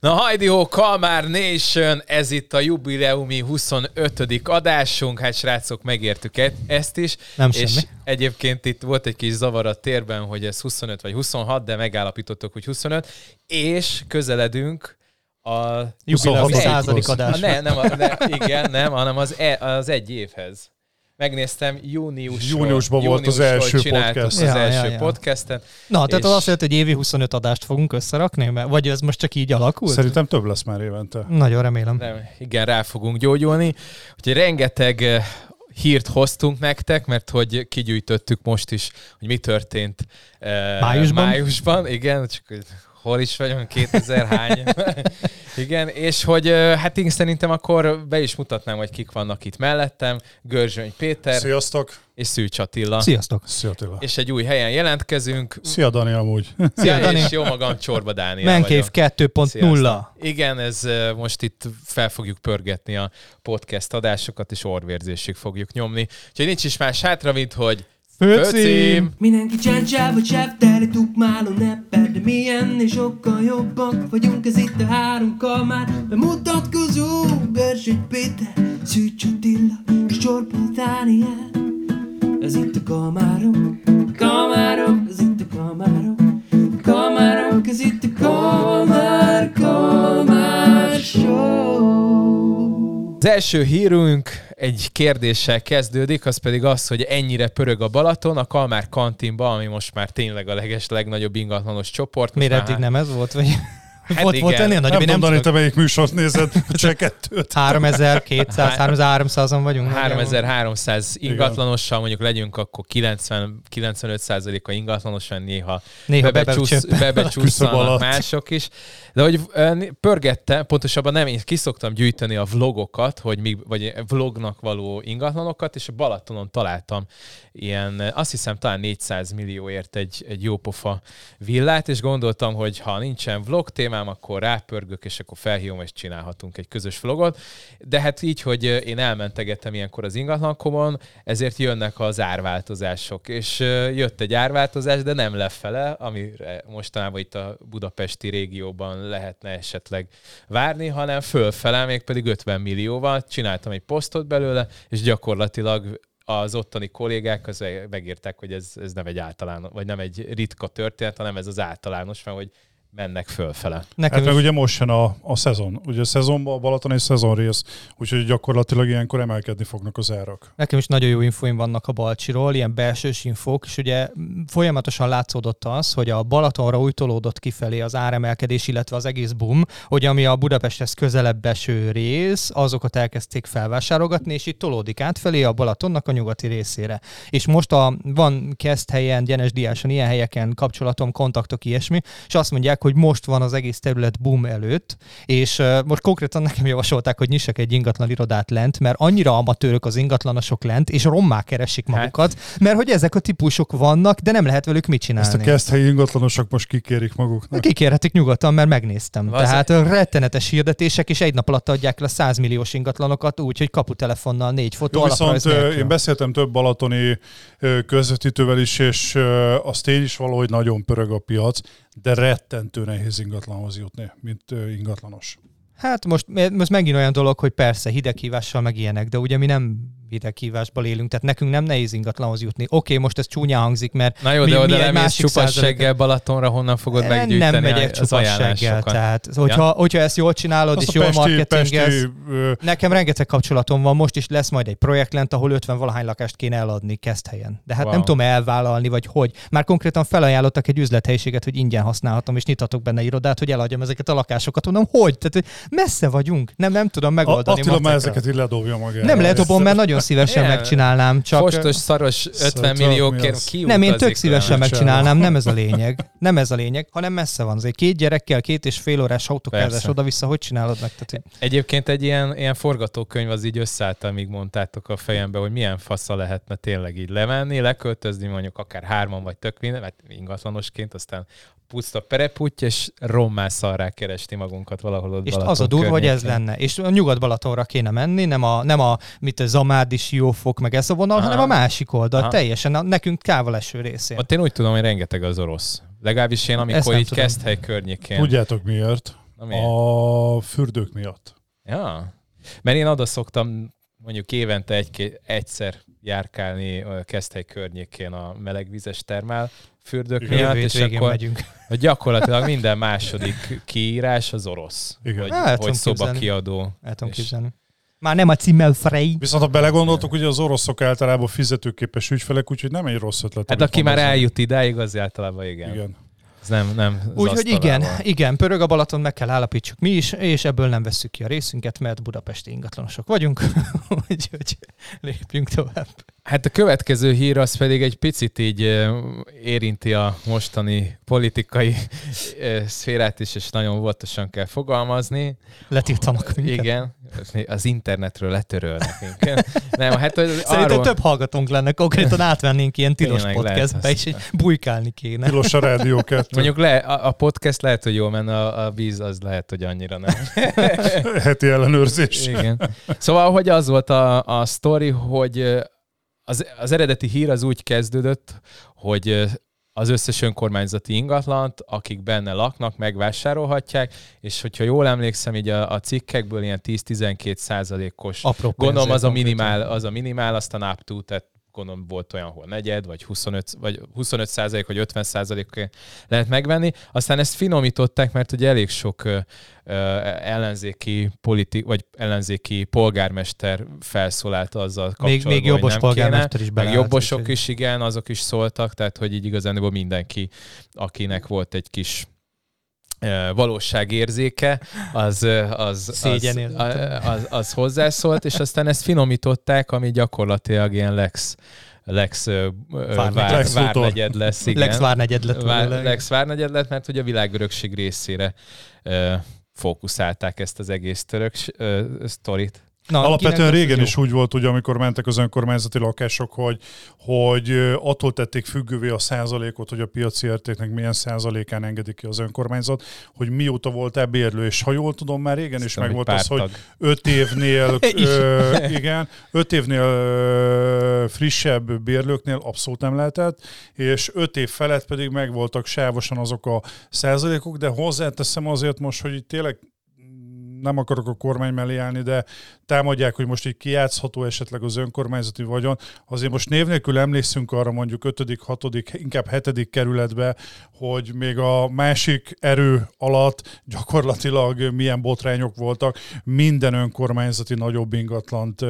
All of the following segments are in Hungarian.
Na hajdi ho, Kalmár Nation, ez itt a jubileumi 25. adásunk. Hát srácok, megértük ezt is. Nem és semmi. Egyébként itt volt egy kis zavar a térben, hogy ez 25 vagy 26, de megállapítottuk, hogy 25, és közeledünk a 26. adáshoz. Nem, hanem az egy évhez. Megnéztem, júniusban volt az első podcast. Az első podcasten. Na, tehát az azt jelenti, hogy évi 25 adást fogunk összerakni? Vagy ez most csak így alakult? Szerintem több lesz már évente. Nagyon remélem. Nem, igen, rá fogunk gyógyulni. Úgyhogy rengeteg hírt hoztunk nektek, mert hogy kigyűjtöttük most is, hogy mi történt májusban. Igen, csak hol is vagyunk, 2000 hány. Igen, és hogy hát én szerintem akkor be is mutatnám, hogy kik vannak itt mellettem. Görzsöny Péter. Sziasztok. És Szűcs Attila. Sziasztok. Sziasztok. És egy új helyen jelentkezünk. Szia Dani amúgy. Szia Dani. És jó magam, Csorba Dániel vagyok. Menkép 2.0. Igen, ez most itt fel fogjuk pörgetni a podcast adásokat, és orvérzésig fogjuk nyomni. Úgyhogy nincs is más hátra, mint hogy Főcím! Mindenki csácsába csáptári tukmáló nepper, de mi ennél sokkal jobbak vagyunk, ez itt a három Kalmár bemutatkozó. Görzsöny Péter, Szűcs Attila és Csorba Dániel. Ez itt a Kalmárok, ez itt a Kalmárok, ez itt a Kalmár Show. Az első hírünk egy kérdéssel kezdődik, az pedig az, hogy ennyire pörög a Balaton, a Kalmár kantinba, ami most már tényleg a legnagyobb ingatlanos csoport. Miért eddig nem ez volt? Vagy... Hát volt ennél nagyobb? Nem tudom, hogy te melyik műsort nézed, csak kettőt. 3300-an vagyunk. 3300 ingatlanossal, mondjuk legyünk, akkor 90-95%-a ingatlanosan néha bebecsúszanak mások is. De hogy pörgettem, pontosabban nem, én kiszoktam gyűjteni a vlogokat, vagy vlognak való ingatlanokat, és a Balatonon találtam ilyen, azt hiszem talán 400 millióért egy jópofa villát, és gondoltam, hogy ha nincsen vlog témá, akkor rápörgök, és akkor felhívom, és csinálhatunk egy közös vlogot. De hát így, hogy én elmentegettem ilyenkor az ingatlankomon, ezért jönnek az árváltozások. És jött egy árváltozás, de nem lefele, amire mostanában itt a budapesti régióban lehetne esetleg várni, hanem fölfele, mégpedig 50 millióval. Csináltam egy posztot belőle, és gyakorlatilag az ottani kollégák megírták, hogy ez nem egy általános, vagy nem egy ritka történet, hanem ez az általános, mert hogy mennek fölfele. Nekem hát meg ugye most jön a szezon. Ugye a szezonban a balatoni szezon rész, úgyhogy gyakorlatilag ilyenkor emelkedni fognak az árak. Nekem is nagyon jó infóim vannak a Balcsiról, ilyen belsős infók, és ugye folyamatosan látszódott az, hogy a Balatonra úgy tolódott kifelé az áremelkedés, illetve az egész boom, hogy ami a Budapesthez közelebb eső rész, azokat elkezdték felvásárolgatni, és itt tolódik átfelé a Balatonnak a nyugati részére. És most van Keszthelyen, Gyenes Diáson, ilyen helyeken kapcsolatom, kontaktok, ilyesmi, és azt mondják, hogy most van az egész terület boom előtt, és most konkrétan nekem javasolták, hogy nyissak egy ingatlan irodát lent, mert annyira amatőrök az ingatlanosok lent, és rommá keresik magukat, mert hogy ezek a típusok vannak, de nem lehet velük mit csinálni. Ezt a keszthelyi ingatlanosok most kikérik maguknak. Kikérhetik nyugodtan, mert megnéztem. Tehát rettenetes hirdetések, és egy nap alatt adják le 100 milliós ingatlanokat, úgyhogy kaputelefonnal 4 fotó alaprajz nélkül. Viszont én beszéltem több balatoni közvetítővel is, és az tény is valahogy nagyon pörög a piac, de rettentő nehéz ingatlanhoz jutni, mint ingatlanos. Hát most megint olyan dolog, hogy persze hideghívással meg ilyenek, de ugye mi nem hideghívásban élünk, tehát nekünk nem nehéz ingatlanhoz jutni. Oké, most ez csúnyán hangzik, mert na jó, de nem mész csupasseggel Balatonra, honnan fogod meggyűjteni nem megyek csupasseggel, tehát hogyha ezt jól csinálod, azt és jól marketingelsz. Nekem rengeteg kapcsolatom van, most is lesz majd egy projekt lent, ahol 50-valahány lakást kéne eladni Keszthelyen. De hát Nem tudom elvállalni, vagy hogy. Már konkrétan felajánlottak egy üzlethelyiséget, hogy ingyen használhatom, és nyithatok benne irodát, hogy eladjam ezeket a lakásokat. Mondom, hogy? Tehát messze vagyunk. Nem tudom megoldani. Attila már ezeket illedobja magát. Nem ledobom, mert nagyon szívesen megcsinálnám, csak... Fostos, szaros, 50 milliókért kiutazik. Nem, én tök szívesen megcsinálnám, nem ez a lényeg. Nem ez a lényeg, hanem messze van. Azért 2 gyerekkel, 2,5 órás autókázás oda-vissza, hogy csinálod meg? Tehát... Egyébként egy ilyen forgatókönyv az így összeállt, amíg mondtátok a fejembe, hogy milyen fasza lehetne tényleg így lemenni, leköltözni mondjuk akár 3-an vagy tök minden, mert ingatlanosként aztán puszta pereputty, és rommá szarrá keresni magunkat valahol ott és Balaton az a durva, hogy ez lenne. És a Nyugat-Balatonra kéne menni, nem a Zamárdi, Siófok, meg ez a vonal, hanem a másik oldal, teljesen nekünk kával eső részén. Ott én úgy tudom, hogy rengeteg az orosz. Legalábbis én, amikor így Keszthely környékén. Tudjátok miért? A fürdők miatt. Ja. Mert én oda szoktam mondjuk évente egyszer járkálni a Keszthely környékén a melegvizes termál fürdők miatt, és akkor megyünk. Gyakorlatilag minden második kiírás az orosz. Igen. Hogy szobakiadó. El tudom képzelni. Már nem a címelfrej. Viszont ha belegondoltuk, ugye az oroszok általában fizetőképes ügyfelek, úgyhogy nem egy rossz ötlet. Hát aki már eljut idáig, az általában igen. Nem. Úgyhogy igen, pörög a Balaton, meg kell állapítsuk mi is, és ebből nem vesszük ki a részünket, mert budapesti ingatlanosok vagyunk, úgyhogy lépjünk tovább. Hát a következő hír az pedig egy picit így érinti a mostani politikai szférát is, és nagyon óvatosan kell fogalmazni. Letiltanak minket. Igen, az internetről letörölnek minket. Hát szerintem több hallgatónk lenne, konkrétan átvennénk ilyen tilos podcastbe, és bujkálni kéne. Tilos a rádió 2. Mondjuk a podcast lehet, hogy jól menne, a víz az lehet, hogy annyira nem. Heti ellenőrzés. Igen. Szóval, hogy az volt a sztori, hogy az eredeti hír az úgy kezdődött, hogy az összes önkormányzati ingatlant, akik benne laknak, megvásárolhatják, és hogyha jól emlékszem, így a cikkekből ilyen 10-12%-os, gondolom az a minimál, aztán up to, tehát gondolom volt olyan, hol negyed, vagy 25% vagy 50% lehet megvenni. Aztán ezt finomították, mert ugye elég sok ellenzéki polgármester felszólált azzal kapcsolatban, még jobbos polgármester is belállt. Meg jobbosok is, igen, azok is szóltak, tehát hogy így igazából mindenki, akinek volt egy kis valóságérzéke, az hozzászólt, és aztán ezt finomították, ami gyakorlatilag ilyen Lex várnegyed lesz. Igen. Lex várnegyed lett, mert ugye a világörökség részére fókuszálták ezt az egész török sztorit. Alapvetően régen is úgy volt, ugye, amikor mentek az önkormányzati lakások, hogy attól tették függővé a százalékot, hogy a piaci értéknek milyen százalékán engedik ki az önkormányzat, hogy mióta voltál bérlő, és ha jól tudom, már régen is megvolt az, hogy 5 évnél frissebb bérlőknél abszolút nem lehetett, és 5 év felett pedig megvoltak sávosan azok a százalékok, de hozzáteszem azért most, hogy itt tényleg nem akarok a kormány mellé állni, de támadják, hogy most így kijátszható esetleg az önkormányzati vagyon. Azért most név nélkül emlékszünk arra mondjuk 5., 6., inkább 7. kerületbe, hogy még a másik erő alatt gyakorlatilag milyen botrányok voltak. Minden önkormányzati nagyobb ingatlant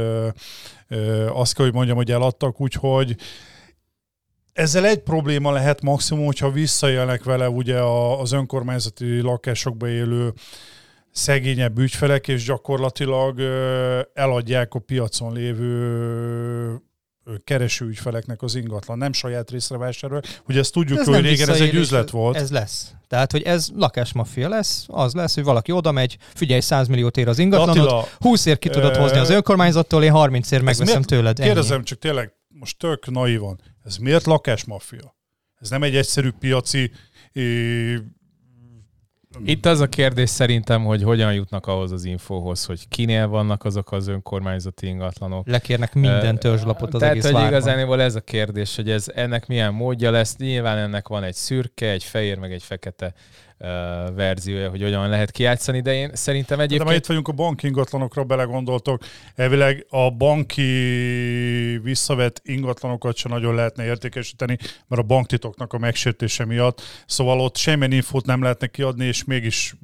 azt kell, hogy mondjam, hogy eladtak, úgyhogy ezzel egy probléma lehet maximum, hogyha visszajelnek vele ugye az önkormányzati lakásokba élő szegényebb ügyfelek, és gyakorlatilag eladják a piacon lévő kereső ügyfeleknek az ingatlan. Nem saját részre vásárolják. Ugye ezt tudjuk, hogy régen ez egy üzlet volt. Ez lesz. Tehát, hogy ez lakásmafia lesz, az lesz, hogy valaki oda megy, figyelj, 100 milliót ér az ingatlanot, Attila, 20-ért ki tudod hozni az önkormányzattól, én 30-ért megveszem tőled. Kérdezem csak tényleg, most tök naívan, ez miért lakásmafia? Ez nem egy egyszerű piaci... Itt az a kérdés szerintem, hogy hogyan jutnak ahhoz az infóhoz, hogy kinél vannak azok az önkormányzati ingatlanok. Lekérnek minden törzslapot az egész várban. Tehát, hogy igazából ez a kérdés, hogy ennek milyen módja lesz. Nyilván ennek van egy szürke, egy fehér, meg egy fekete verziója, hogy hogyan lehet kijátszani, de én szerintem egyébként... De már itt vagyunk a banki ingatlanokra, belegondoltok. Elvileg a banki visszavett ingatlanokat sem nagyon lehetne értékesíteni, mert a banktitoknak a megsértése miatt. Szóval ott semmilyen infót nem lehetne kiadni, és mégis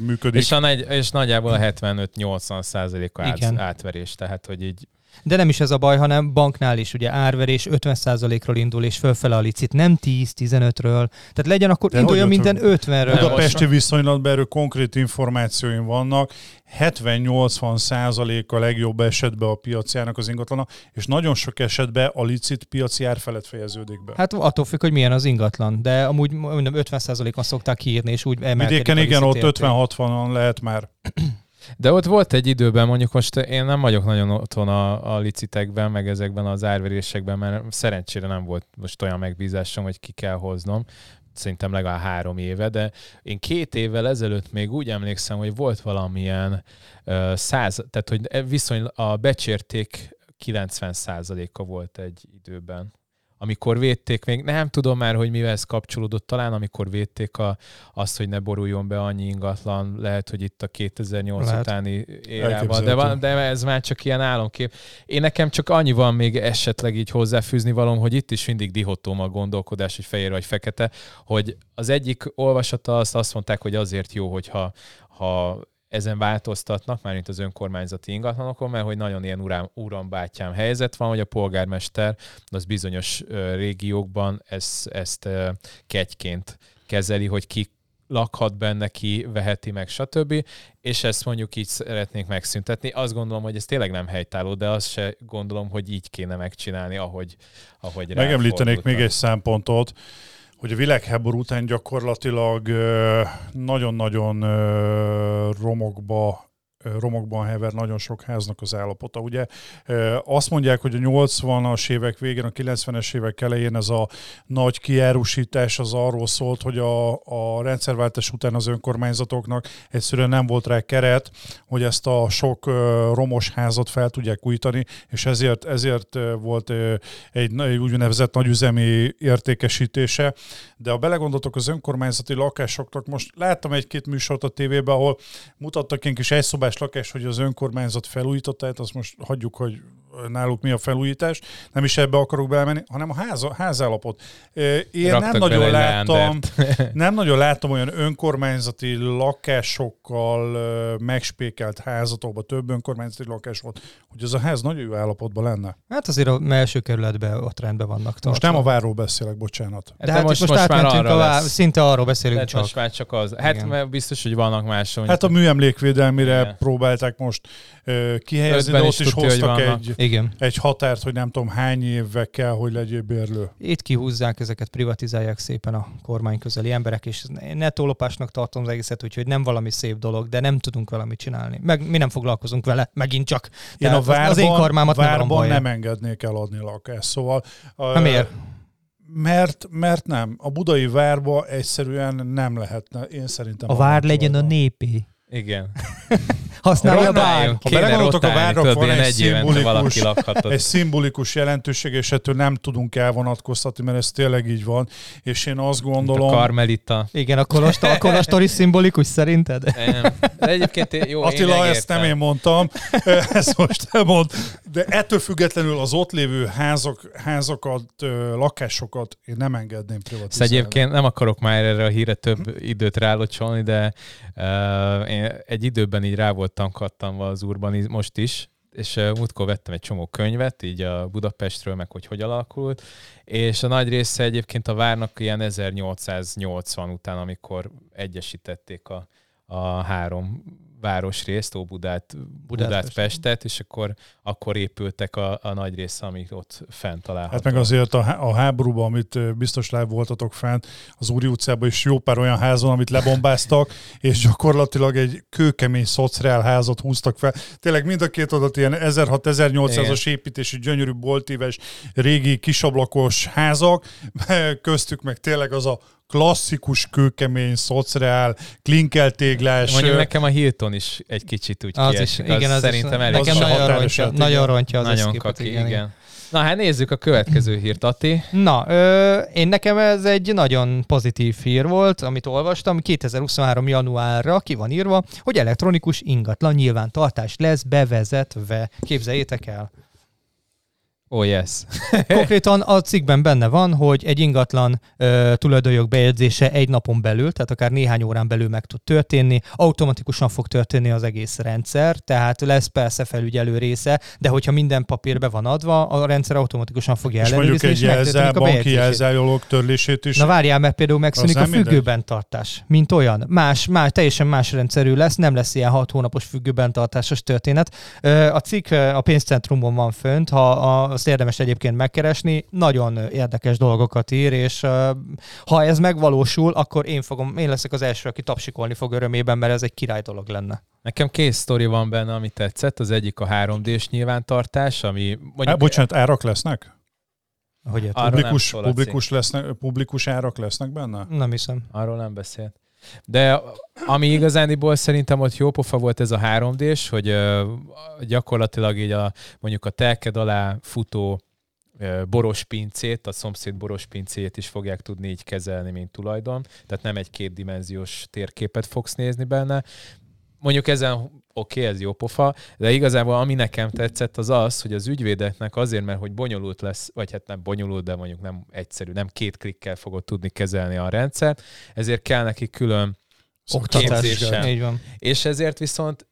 működik. És nagyjából a 75-80% átverés, tehát hogy így... De nem is ez a baj, hanem banknál is ugye árverés 50%-ról indul, és fölfele a licit, nem 10-15-ről. Tehát legyen akkor induljon minden 50-ről. Budapesti viszonylatban erről konkrét információim vannak. 70-80% a legjobb esetben a piacjának az ingatlana, és nagyon sok esetben a licit piaci ár felett fejeződik be. Hát attól függ, hogy milyen az ingatlan, de amúgy 50%-on szokták kiírni, és úgy emelkedik. Vidéken igen, ott 50-60-an lehet már. De ott volt egy időben, mondjuk most én nem vagyok nagyon otthon a licitekben, meg ezekben az árverésekben, mert szerencsére nem volt most olyan megbízásom, hogy ki kell hoznom. Szerintem legalább 3 éve, de én 2 évvel ezelőtt még úgy emlékszem, hogy volt valamilyen tehát hogy a becsérték 90%-a volt egy időben amikor védték, még nem tudom már, hogy mivel ez kapcsolódott, talán amikor védték azt, hogy ne boruljon be annyi ingatlan, lehet, hogy itt a 2008 utáni érában, de ez már csak ilyen álomkép. Én nekem csak annyi van még esetleg így hozzáfűzni valom, hogy itt is mindig dihotóma a gondolkodás, hogy fehér vagy fekete, hogy az egyik olvasata azt mondták, hogy azért jó, hogyha ezen változtatnak, mármint az önkormányzati ingatlanokon, mert hogy nagyon ilyen urambátyám helyzet van, hogy a polgármester az bizonyos régiókban ezt kettként kezeli, hogy ki lakhat benne, ki veheti meg, stb. És ezt mondjuk így szeretnék megszüntetni. Azt gondolom, hogy ez tényleg nem helytálló, de azt se gondolom, hogy így kéne megcsinálni, ahogy ráfordultam. Megemlítenék még egy szempontot, hogy a világháború után gyakorlatilag nagyon-nagyon romokban hever nagyon sok háznak az állapota. Ugye azt mondják, hogy a 80-as évek végén, a 90-es évek elején ez a nagy kiárusítás az arról szólt, hogy a rendszerváltás után az önkormányzatoknak egyszerűen nem volt rá keret, hogy ezt a sok romos házat fel tudják újítani, és ezért volt egy úgynevezett nagyüzemi értékesítése. De ha belegondoltok az önkormányzati lakásoknak, most láttam egy-két műsort a tévében, ahol mutattak ilyen kis egyszobás lakás, hogy az önkormányzat felújította, tehát azt most hagyjuk, hogy náluk mi a felújítás, nem is ebbe akarok belemenni, hanem a házállapot. Én nem nagyon láttam olyan önkormányzati lakásokkal megspékelt házat, ahol több önkormányzati lakás volt, hogy ez a ház nagyon jó állapotban lenne. Hát azért a első kerületben ott rendben vannak tartva. Most nem a várról beszélek, bocsánat. De hát most már arra szinte arról beszélünk csak. Most már csak az. Hát mert biztos, hogy vannak máson. Hát a műemlékvédelmire próbálták most kihelyezni, de ott is hoztak egy határt, hogy nem tudom hány évvel kell, hogy legyél bérlő. Itt kihúzzák, ezeket privatizálják szépen a kormány közeli emberek, és netólopásnak tartom az egészet, úgyhogy nem valami szép dolog, de nem tudunk vele mit csinálni. Meg mi nem foglalkozunk vele, megint csak. Én a várban nem engednék eladni lakást, szóval... Miért? Mert nem. A budai várba egyszerűen nem lehetne, én szerintem... A vár legyen a népé. Igen. Használja a vár. Ha belegondoltok, a várnak van egy szimbolikus jelentőség, és ettől nem tudunk elvonatkoztatni, mert ez tényleg így van. És én azt gondolom... Mint a karmelita. Igen, a kolostor is szimbolikus szerinted? De egyébként jó, Attila, ezt nem én mondtam, ezt most nem mond. De ettől függetlenül az ott lévő házakat, lakásokat én nem engedném privatizálni. Egyébként nem akarok már erre a hírre több időt rálocsolni, de én egy időben így rá voltam kattanva az urbanizmus most is, és múltkor vettem egy csomó könyvet, így a Budapestről, meg hogy alakult, és a nagy része egyébként a várnak ilyen 1880 után, amikor egyesítették a három városrészt, Budapestet, és akkor épültek a nagy része, amit ott fent található. Hát meg azért a háborúban, amit biztos voltatok fent, az Úri utcában is jó pár olyan házon, amit lebombáztak, és gyakorlatilag egy kőkemény szociál házat húztak fel. Tényleg mind a két adat ilyen 1600-1800-as építésű, gyönyörű, boltíves, régi kisablakos házak, köztük meg tényleg az a klasszikus, kőkemény, szociál, klinkeltéglás. Mondjuk nekem a Hilton is egy kicsit úgy kiesik. Igen, az szerintem elég. Nekem nagyon rontja az eszképet. Igen. Na hát nézzük a következő hírt, Ati. Na, nekem ez egy nagyon pozitív hír volt, amit olvastam. 2023. januárra ki van írva, hogy elektronikus ingatlan nyilvántartás lesz bevezetve. Képzeljétek el. Oh yes. Konkrétan a cikkben benne van, hogy egy ingatlan tulajdonjog bejegyzése egy napon belül, tehát akár néhány órán belül meg tud történni, automatikusan fog történni az egész rendszer, tehát lesz persze felügyelő része, de hogyha minden papírbe van adva, a rendszer automatikusan fogja ellenőrizni, és megtörténik a banki jelzálog törlését is. Na várjál, mert például megszűnik a függőben tartás, mint olyan. Más, teljesen más rendszerű lesz, nem lesz ilyen 6 hónapos függőben tartásos történet. A cikk a pénzcentrumon van fönt, azt érdemes egyébként megkeresni, nagyon érdekes dolgokat ír, és ha ez megvalósul, akkor én leszek az első, aki tapsikolni fog örömében, mert ez egy király dolog lenne. Nekem két sztori van benne, ami tetszett, az egyik a 3D-s nyilvántartás, ami... bocsánat, árak lesznek? Hogy publikus árak lesznek benne? Nem hiszem. Arról nem beszélt. De ami igazániból szerintem ott jó pofa volt ez a 3D-s, hogy gyakorlatilag így mondjuk a telked alá futó borospincét, a szomszéd borospincéjét is fogják tudni így kezelni, mint tulajdon. Tehát nem egy kétdimenziós térképet fogsz nézni benne. Mondjuk ezen oké, ez jó pofa, de igazából ami nekem tetszett az az, hogy az ügyvédeknek azért, mert hogy bonyolult lesz, vagy hát nem bonyolult, de mondjuk nem egyszerű, nem két klikkel fogod tudni kezelni a rendszert, ezért kell neki külön oktatásra. És ezért viszont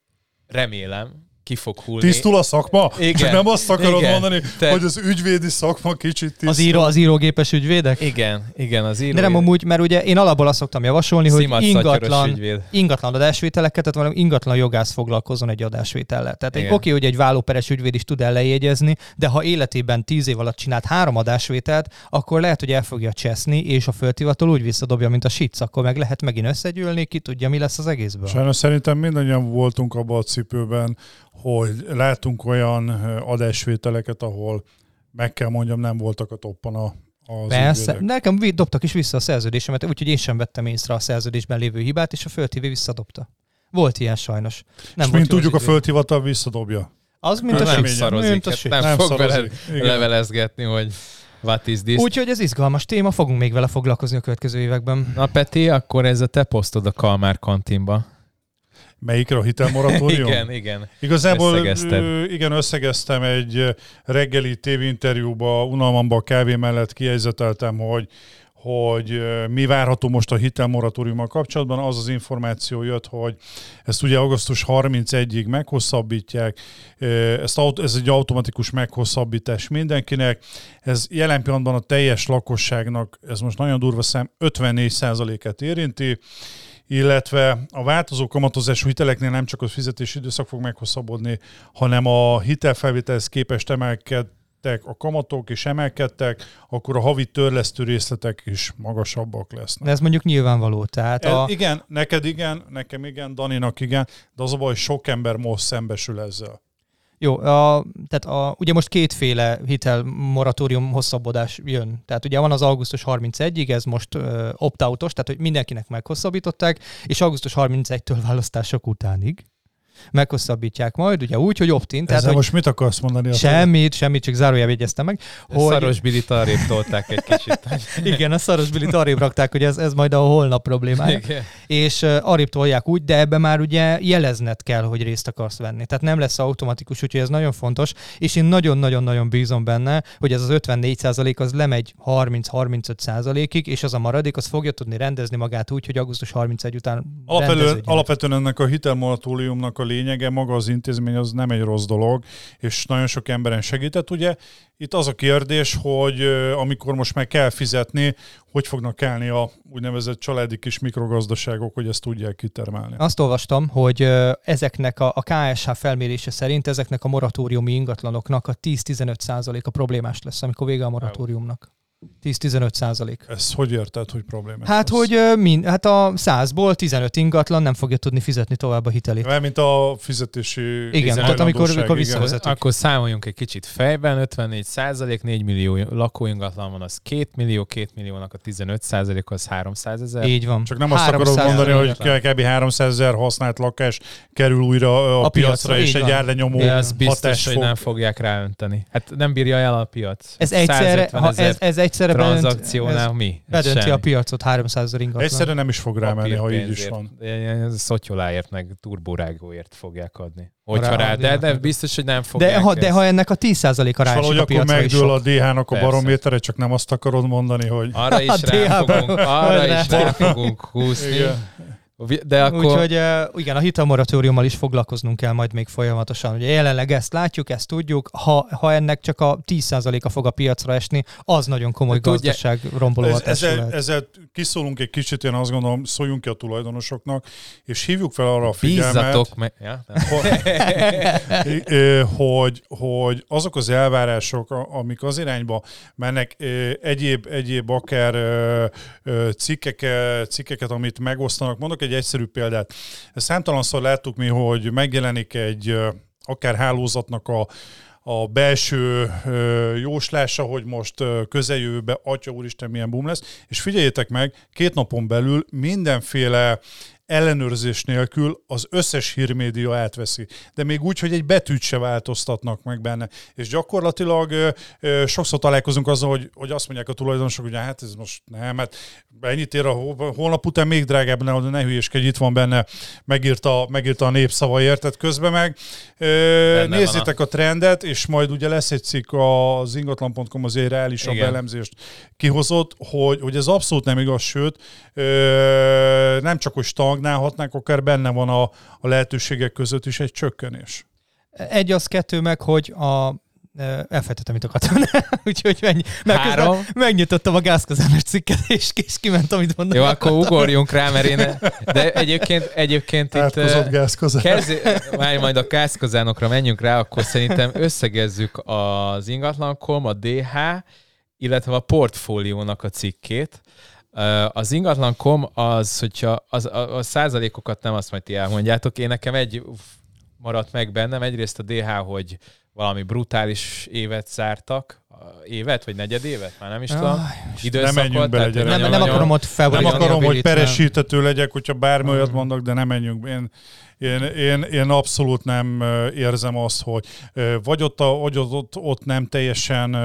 remélem, ki fog hullni. Tisztul a szakma? Igen. Nem azt akarod mondani, hogy az ügyvédi szakma kicsit tisztul. Az írógépes ügyvédek? Igen, az író. De nem amúgy, mert ugye én alapból azt szoktam javasolni, hogy ingatlan adásvételeket, tehát valami ingatlan jogász foglalkozzon egy adásvétellel. Tehát oké, hogy egy vállóperes ügyvéd is tud ellenjegyezni, de ha életében 10 év alatt csinált 3 adásvételt, akkor lehet, hogy el fogja cseszni, és a földhivatal úgy visszadobja, mint a sic, akkor meg lehet megint összegyűlni, ki tudja, mi lesz az egészből. Sajnos szerintem mindannyian voltunk abban a cipőben, hogy látunk olyan adásvételeket, ahol meg kell mondjam, nem voltak a toppon az ügyvédek. Nekem dobtak is vissza a szerződésemet, úgyhogy én sem vettem észre a szerződésben lévő hibát, és a földtv visszadobta. Volt ilyen sajnos. Nem és mint tudjuk, a földhivatal visszadobja. Az, mint nem szarozik, nem fog vele levelezgetni, hogy what is this. Úgyhogy ez izgalmas téma, fogunk még vele foglalkozni a következő években. Na Peti, akkor ez a te posztod a Kalmár kantinba. Melyikre, a hitelmoratórium? Igen. Igazából összegeztem egy reggeli tévéinterjúba, unalmamba a kávé mellett kiegyzeteltem, hogy mi várható most a hitelmoratóriummal kapcsolatban. Az az információ jött, hogy ezt ugye augusztus 31-ig meghosszabbítják, ez egy automatikus meghosszabbítás mindenkinek. Ez jelen pillanatban a teljes lakosságnak, ez most nagyon durva szám, 54%-át érinti, illetve a változó kamatozású hiteleknél nem csak a fizetési időszak fog meghosszabbodni, hanem a hitelfelvételhez képest emelkedtek a kamatok és emelkedtek, akkor a havi törlesztő részletek is magasabbak lesznek. De ez mondjuk nyilvánvaló. Tehát igen, neked igen, nekem igen, Daninak igen, de az a baj, sok ember most szembesül ezzel. Jó, ugye most kétféle hitel moratórium hosszabbodás jön. Tehát ugye van az augusztus 31-ig, ez most opt-outos, tehát hogy mindenkinek meghosszabbították, és augusztus 31-től választások utánig meghosszabbítják majd, ugye úgy, hogy opt-in. Tehát, hogy most mit akarsz mondani? Semmit, csak zárójelbe jegyeztem meg. Hogy... Szaros bilit arrébb tolták egy kicsit. Igen, a szaros bilit arrébb rakták, hogy ez majd a holnap problémája. Igen. És arrébb tolják úgy, de ebben már ugye jelezned kell, hogy részt akarsz venni. Tehát nem lesz automatikus, úgyhogy ez nagyon fontos, és én nagyon-nagyon-nagyon bízom benne, hogy ez az 54% az lemegy 30-35%-ig, és az a maradék, az fogja tudni rendezni magát úgy, hogy augusztus 31 után alapvetően ennek a hitelmoratóriumnak a lényege, maga az intézmény az nem egy rossz dolog, és nagyon sok emberen segített, ugye. Itt az a kérdés, hogy amikor most már kell fizetni, hogy fognak állni a úgynevezett családi kis mikrogazdaságok, hogy ezt tudják kitermelni. Azt olvastam, hogy ezeknek a KSH felmérése szerint ezeknek a moratóriumi ingatlanoknak a 10-15%-a problémás lesz, amikor vége a moratóriumnak. 10-15%. Ez hogy érted, hogy problémás? Hát, lesz? Hogy a 100-ból 15 ingatlan nem fogja tudni fizetni tovább a hitelét. Mert mint a fizetési... Igen, tehát amikor visszavezetünk. Akkor számoljunk egy kicsit fejben, 54%, 4 millió lakóingatlan van, az 2 millió, 2 milliónak a 15%, az 300 000. Így van. Csak nem azt akarod mondani, hogy kb. 300 000 használt lakás kerül újra a piacra, és egy árlenyomó hatás. Az biztos, hogy nem fogják ráönteni. Hát nem bírja el a piac. Ez egyszerre tranzakciónál mi? Bedönti a piacot 300 000 ingatlan. Egyszerűen nem is fog rámenni, ha így is van. Szottyoláért meg turborágóért fogják adni. Hogyha rá, de biztos, hogy nem fogják. De ha ennek a 10%-a rá esik a piacra is sok. Valahogy akkor megdől a DH-nak a barométere, csak nem azt akarod mondani, hogy... Arra is rá fogunk húzni. De akkor... Úgyhogy igen, a hitelmoratóriummal is foglalkoznunk kell majd még folyamatosan. Ugye jelenleg ezt látjuk, ezt tudjuk, ha ennek csak a 10%-a fog a piacra esni, az nagyon komoly gazdaság romboló hatású lehet. Ezzel kiszólunk egy kicsit, én azt gondolom, szóljunk ki a tulajdonosoknak, és hívjuk fel arra a figyelmet, hogy azok az elvárások, amik az irányba mennek, egyéb akár cikkeket, amit megosztanak, mondok egy egyszerű példát. Számtalanszor láttuk mi, hogy megjelenik egy akár hálózatnak a belső jóslása, hogy most közeljövőben, atya úristen, milyen boom lesz, és figyeljétek meg, 2 napon belül mindenféle ellenőrzés nélkül az összes hírmédia átveszi. De még úgy, hogy egy betűt se változtatnak meg benne. És gyakorlatilag sokszor találkozunk azzal, hogy azt mondják a tulajdonosok, hogy hát ez most nem, hát ennyit ér a holnap után még drágább, ne hülyéskedj, itt van benne, megírta a Népszava, érted közben meg. Nézzétek a trendet, és majd ugye lesz egy cikk az ingatlan.com, az egy reálisabb elemzést kihozott, hogy ez abszolút nem igaz, sőt, nem csak, hogy stagnálhatnánk, akár benne van a lehetőségek között is egy csökkenés. Kettő meg, hogy elfejtettem, mit akartam. Úgyhogy megnyitottam a gázkazános cikket, és kimentem, amit mondani. Jó, akkor ugorjunk rá, mert én... De egyébként itt... majd a gázkazánokra menjünk rá, akkor szerintem összegezzük az ingatlan.com, a DH, illetve a portfóliónak a cikkét. Az ingatlan.com az, hogyha a százalékokat nem azt majd ti elmondjátok, én nekem egy maradt meg bennem, egyrészt a DH, hogy valami brutális évet zártak, évet vagy negyedévet, már nem is tudom, időszakot. Nem menjünk bele, gyere. Nem akarom, hogy peresítető legyek, hogyha bármi olyat mondok, de nem menjünk. Én abszolút nem érzem azt, hogy vagy ott nem teljesen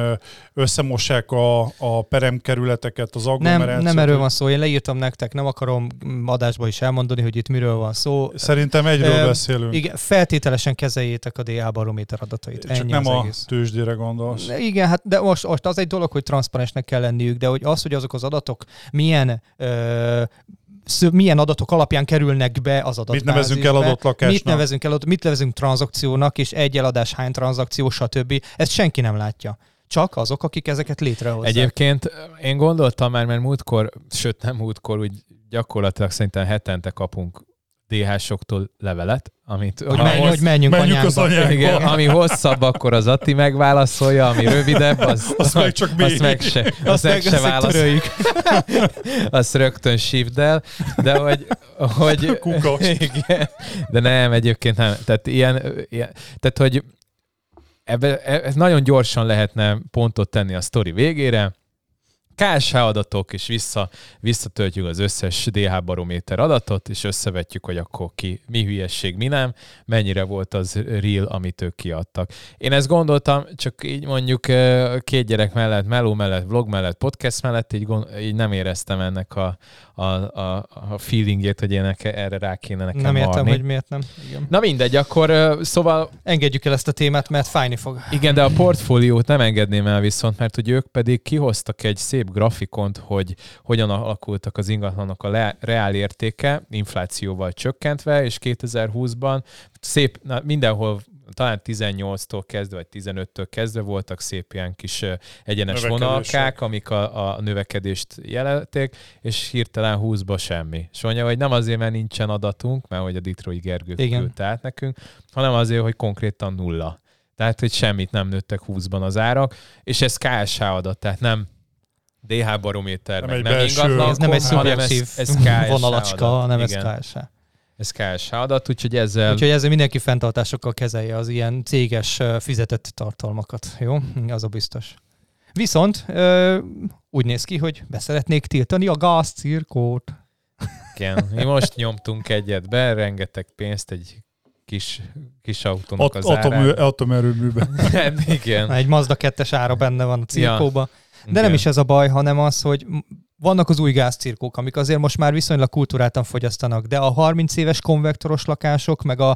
összemossák a peremkerületeket, az agglomerációt. Nem erről van szó, én leírtam nektek, nem akarom adásba is elmondani, hogy itt miről van szó. Szerintem egyről beszélünk. Igen, feltételesen kezeljétek a DA barométer adatait. Csak nem a tőzsdére gondolsz. Igen, hát de most az egy dolog, hogy transzparensnek kell lenniük, de hogy azok az adatok milyen adatok alapján kerülnek be az adatbázisbe. Mit nevezünk eladott lakásnak? Mit nevezünk tranzakciónak, és egy eladás hány tranzakció, stb. Ezt senki nem látja. Csak azok, akik ezeket létrehozzák. Egyébként én gondoltam már, mert nem múltkor, úgy gyakorlatilag szerintem hetente kapunk DH-soktól levelet, amit menjünk az anyánkba. Igen, ami hosszabb, akkor az Atti megválaszolja, ami rövidebb, az meg csak mi. Azt meg se válaszoljuk. Azt rögtön shift-del, de hogy igen, de nem, egyébként nem. Tehát ilyen tehát, hogy ez nagyon gyorsan lehetne pontot tenni a sztori végére. KSH adatok, és visszatöltjük az összes DH barométer adatot, és összevetjük, hogy akkor mi hülyesség, mi nem, mennyire volt az real, amit ők kiadtak. Én ezt gondoltam, csak így mondjuk két gyerek mellett, meló mellett, vlog mellett, podcast mellett, így nem éreztem ennek a feelingjét, hogy én erre rá kéne nekem marni. Nem értem, hogy miért nem. Igen. Na mindegy, akkor szóval... Engedjük el ezt a témát, mert fájni fog. Igen, de a portfóliót nem engedném el viszont, mert hogy ők pedig kihoztak egy szép grafikont, hogy hogyan alakultak az ingatlanok a reál értéke, inflációval csökkentve, és 2020-ban szép, mindenhol talán 18-tól kezdve, vagy 15-től kezdve voltak szép ilyen kis egyenes vonalkák, amik a növekedést jelenték, és hirtelen 20-ba semmi. És mondja, hogy nem azért, mert nincsen adatunk, mert hogy a Ditrói Gergő küldte át nekünk, hanem azért, hogy konkrétan nulla. Tehát, hogy semmit nem nőttek 20-ban az árak, és ez KSH adat, tehát nem DH barométer, nem ingatlan, ez nem egy szubjektív vonalacska, nem ez KSH. Ez KSH adat, úgyhogy ezzel... Úgyhogy ezzel mindenki fenntartásokkal kezelje az ilyen céges fizetett tartalmakat, jó? Az a biztos. Viszont úgy néz ki, hogy beszeretnék tiltani a gázcirkót. Igen, mi most nyomtunk egyet be, rengeteg pénzt egy kis autónak az árán. Atomerőműben. Igen. Egy Mazda 2-es ára benne van a cirkóba. Ja. De nem is ez a baj, hanem az, hogy vannak az új gázcirkók, amik azért most már viszonylag kultúráltan fogyasztanak, de a 30 éves konvektoros lakások, meg a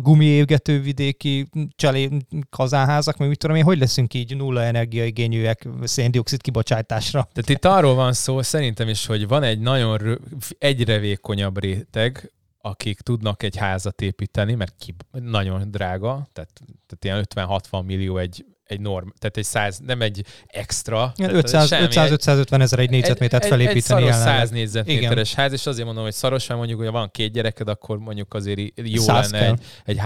gumiégető vidéki cselé kazánházak, meg mit tudom én, hogy leszünk így nulla energiaigényűek széndioxid kibocsátásra. Tehát itt arról van szó, szerintem is, hogy van egy nagyon egyre vékonyabb réteg, akik tudnak egy házat építeni, mert nagyon drága, tehát ilyen 50-60 millió egy norm, tehát egy 100, nem egy extra. 500-550 ezer egy négyzetmétert felépíteni. Egy szaros 100 négyzetméteres ház, és azért mondom, hogy szaros, mert mondjuk, hogy van két gyereked, akkor mondjuk azért jó lenne egy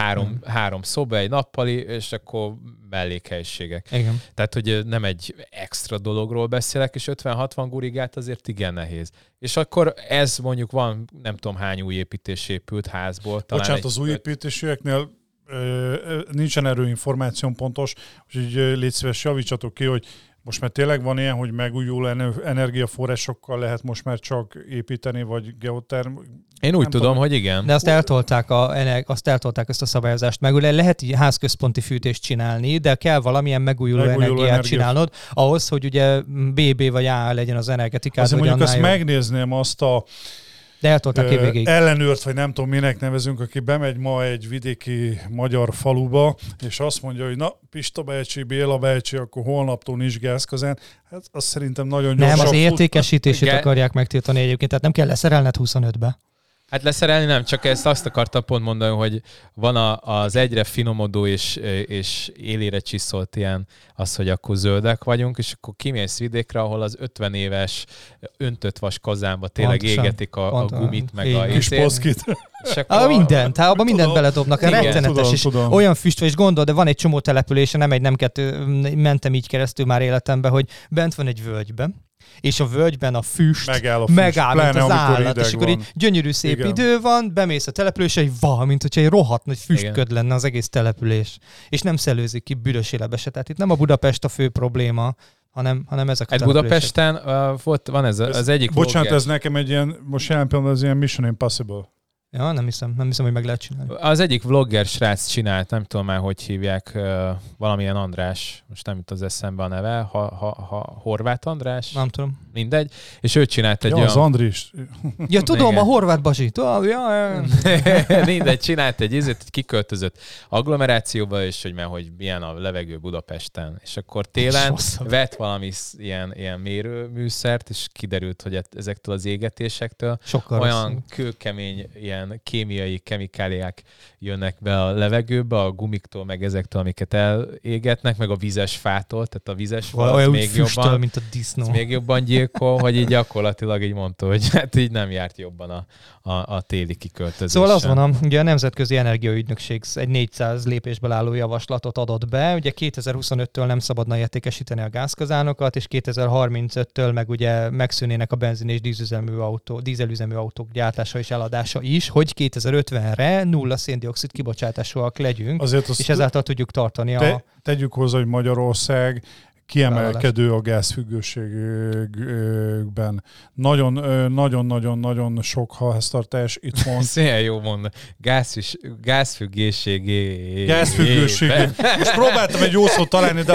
három szoba, egy nappali, és akkor mellékhelyiségek. Igen. Tehát, hogy nem egy extra dologról beszélek, és 50-60 gurigát azért igen nehéz. És akkor ez mondjuk van, nem tudom hány új építés épült házból. Bocsánat, az új építésűeknél nincsen erről információm pontos, úgyhogy légy szíves, javítsatok ki, hogy Most már tényleg van ilyen, hogy megújuló energiaforrásokkal lehet most már csak építeni, vagy geoterm... Én úgy tudom, hogy igen. De azt eltolták ezt a szabályozást meg. Lehet házközponti fűtést csinálni, de kell valamilyen megújuló energiát csinálnod, ahhoz, hogy ugye BB vagy AA legyen az energetikád. Azért mondjuk azt megnézném azt a ellenőrt, vagy nem tudom minek nevezünk, aki bemegy ma egy vidéki magyar faluba, és azt mondja, hogy na, Pista bácsi, Béla bácsi, akkor holnaptól nincs gázkazán. Hát azt szerintem nagyon gyorsan... Nem, az értékesítését akarják megtiltani egyébként, tehát nem kell leszerelned 25-be. Hát leszerelni nem, csak ezt azt akartam pont mondani, hogy van az egyre finomodó és élére csiszolt ilyen az, hogy akkor zöldek vagyunk, és akkor kimész vidékre, ahol az 50 éves öntött vas kazánba tényleg pontosan, égetik a gumit, meg a kis poszkit. Mindent, hát abban mindent beledobnak, rettenetes, és olyan füst, és gondol, de van egy csomó települése, nem kettő, mentem így keresztül már életemben, hogy bent van egy völgyben, és a völgyben a füst megáll, mint az állat, és akkor így gyönyörű szép idő van, bemész a településre, és mint hogyha egy rohadt nagy füstköd lenne az egész település, és nem szellőzik ki büdös élebe se. Tehát itt nem a Budapest a fő probléma, hanem ezek a települések. Budapesten van ez az egyik vlogger. Bocsánat, ez nekem egy ilyen, most jelen pillanatban az ilyen Mission Impossible. Ja, nem hiszem, hogy meg lehet csinálni. Az egyik vlogger srác csinált, nem tudom már, hogy hívják, valamilyen András, most nem jut az eszembe a neve, Horváth András. Nem tudom. Mindegy. És ő csinált egy olyan... az Andris. Ja, tudom, igen. A Horváth Basi. Mindegy, csinált egy ízét, hogy kiköltözött agglomerációba, és hogy már, hogy milyen a levegő Budapesten. És akkor télen vett valami ilyen mérőműszert, és kiderült, hogy ezektől az égetésektől sokkal olyan kőkemény ilyen kémiai kemikáliák jönnek be a levegőbe, a gumiktól, meg ezektől, amiket elégetnek, meg a vizes fától, tehát a vizes fát még füstöl, jobban, mint a disznó. Még jobban gyilkol, hogy így gyakorlatilag így mondta, hogy hát így nem járt jobban a téli kiköltözésen. Szóval azt mondom, ugye a Nemzetközi Energiaügynökség egy 400 lépésből álló javaslatot adott be, ugye 2025-től nem szabadna értékesíteni a gázkazánokat, és 2035-től meg ugye megszűnének a benzin és dízelüzemű autók gyártása és eladása is, hogy 2050-re nulla széndioxid kibocsátásúak legyünk, és ezáltal tudjuk tartani a... Tegyük hozzá, hogy Magyarország kiemelkedő a gázfüggőségben. Nagyon sok háztartás itt van. Szépen jó mondani. Gázfüggőségében. Most próbáltam egy jó szót találni, de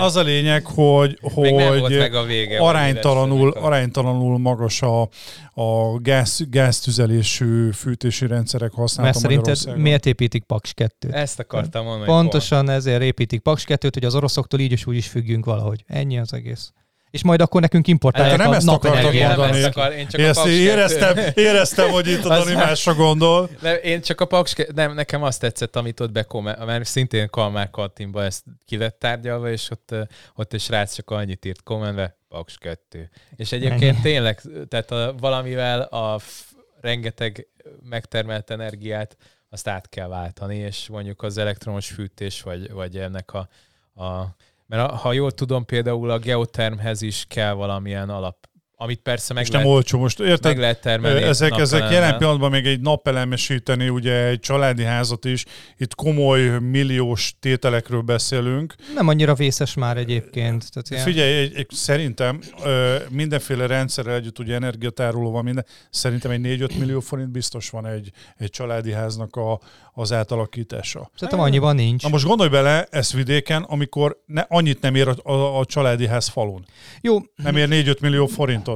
az a lényeg, hogy aránytalanul magas a gáztüzelésű fűtési rendszerek használata Magyarországon. Szerinted miért építik Paks 2-t? Ezt akartam mondani. Pontosan ezért építik Paks 2-t, hogy az oroszoktól így és úgy is függünk valahogy. Ennyi az egész. És majd akkor nekünk importálják a napenergiát. Nem ezt akartam mondani. Éreztem, hogy itt a Dani másra gondol. Én csak a Paks 2... Nem, nekem azt tetszett, amit ott mert szintén Kalmár kantinba ezt ki lett tárgyalva, és ott egy srác csak annyit írt kommentbe, Paks 2. És egyébként tényleg, tehát valamivel a rengeteg megtermelt energiát azt át kell váltani, és mondjuk az elektromos fűtés, vagy ennek mert ha jól tudom, például a geotermhez is kell valamilyen alap, amit persze meg lehet, nem olcsó, most érted? Meg lehet termelni. Ezek jelen pillanatban még egy napelemesíteni, ugye egy családi házat is, itt komoly milliós tételekről beszélünk. Nem annyira vészes már egyébként. Tehát figyelj, szerintem mindenféle rendszerrel együtt, ugye energiatároló van minden, szerintem egy 4-5 millió forint biztos van egy családi háznak az átalakítása. Szerintem annyiban nincs. Na most gondolj bele ezt vidéken, amikor annyit nem ér a családi ház falun. Jó. Nem ér 4-5 millió forint.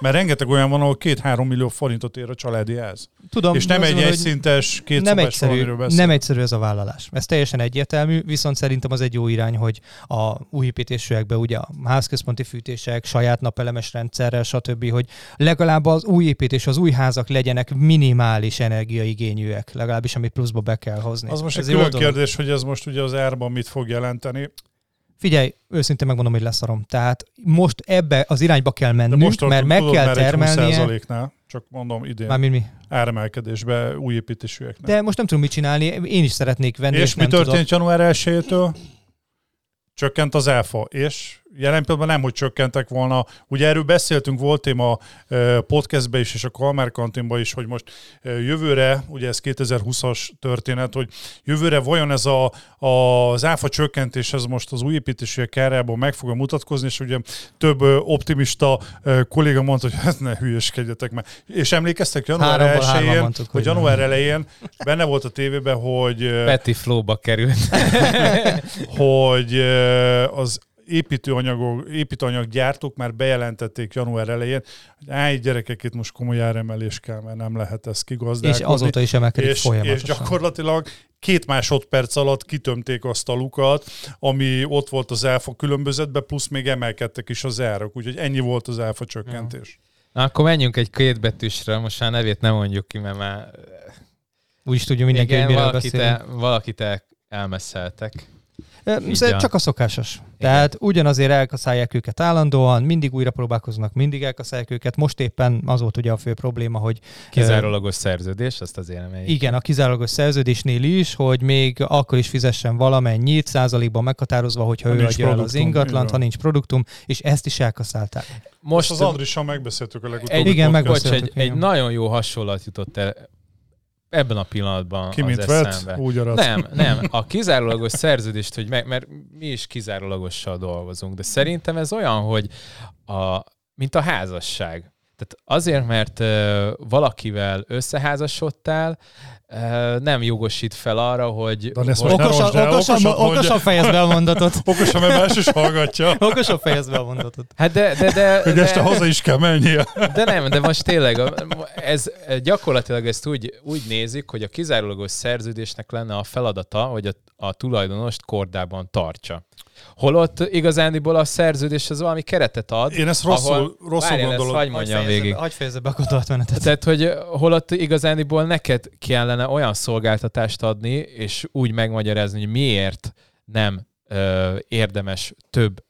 Mert rengeteg olyan van, ahol 2-3 millió forintot ér a családi ház. Tudom, és nem egy egyszintes, kétszobás valamiről beszél. Nem egyszerű ez a vállalás. Ez teljesen egyértelmű, viszont szerintem az egy jó irány, hogy a új építésűekben ugye a házközponti fűtések, saját napelemes rendszerrel, stb., hogy legalább az új építés, az új házak legyenek minimális energiaigényűek, legalábbis amit pluszba be kell hozni. Az most egy külön kérdés, hogy ez most ugye az árban mit fog jelenteni. Figyelj, őszintén megmondom, hogy leszarom. Tehát most ebbe az irányba kell mennünk, mert meg kell termelnie. Egy 20%-nál, csak mondom idén. Már mi? Áremelkedésbe új építésűeknek. De most nem tudom mit csinálni, én is szeretnék venni, és mi történt január 1-től? Csökkent az áfa, és jelen pillanatban nem, hogy csökkentek volna. Ugye erről beszéltünk, volt téma podcastben is, és a Kalmár kantinba is, hogy most jövőre, ugye ez 2020-as történet, hogy jövőre vajon ez az áfa csökkentés, ez most az új építésűek kárából meg fogja mutatkozni, és ugye több optimista kolléga mondta, hogy hát ne hülyeskedjetek meg. És emlékeztek január elején benne volt a tévében, hogy... Peti Flow-ba került. Hogy az építőanyaggyártók már bejelentették január elején, hogy gyerekek, itt most komoly áremelés kell, mert nem lehet ezt kigazdálkodni. És azóta is emelkedik folyamatosan. És gyakorlatilag 2 másodperc alatt kitömték azt a lukat, ami ott volt az áfa különbözetben, plusz még emelkedtek is az árak, úgyhogy ennyi volt az áfa csökkentés. Na, akkor menjünk egy kétbetűsre, most már nevét nem mondjuk ki, mert már úgyis tudjuk mindenki, hogy miről beszélünk. Valakit elmeszeltek. Szerintem csak a szokásos. Tehát ugyanazért elkaszálják őket állandóan, mindig újra próbálkoznak, mindig elkaszálják őket. Most éppen az volt ugye a fő probléma, hogy... Kizárólagos szerződés, azt azért emeljük. Igen, a kizárólagos szerződésnél is, hogy még akkor is fizessen valamennyit, százalékban meghatározva, hogyha ő adja el az ingatlant, ha nincs produktum, és ezt is elkaszálták. Most az Andrissal megbeszéltük a legutóbbi podcastban. Igen, megbeszéltük. Egy nagyon jó hasonlat jutott el ebben a pillanatban. Ki mint vett, úgy arat. Nem. A kizárólagos szerződést, hogy mert mi is kizárólagossal dolgozunk, de szerintem ez olyan, hogy mint a házasság. Tehát azért, mert valakivel összeházasodtál, nem jogosít fel arra, hogy... Okosan fejezd be a mondatot. Okosan, mert más is hallgatja. Okosan fejezd be a mondatot. Hát de hogy este haza is kell mennie. De nem, de most tényleg, ez, gyakorlatilag ezt úgy nézik, hogy a kizárólagos szerződésnek lenne a feladata, hogy a tulajdonost kordában tartsa. Holott igazándiból a szerződés az valami keretet ad. Én ezt rosszul gondolom. Hagy fejezze be a gondolatmenetet. Tehát, hogy holott igazándiból neked kellene olyan szolgáltatást adni, és úgy megmagyarázni, hogy miért nem érdemes több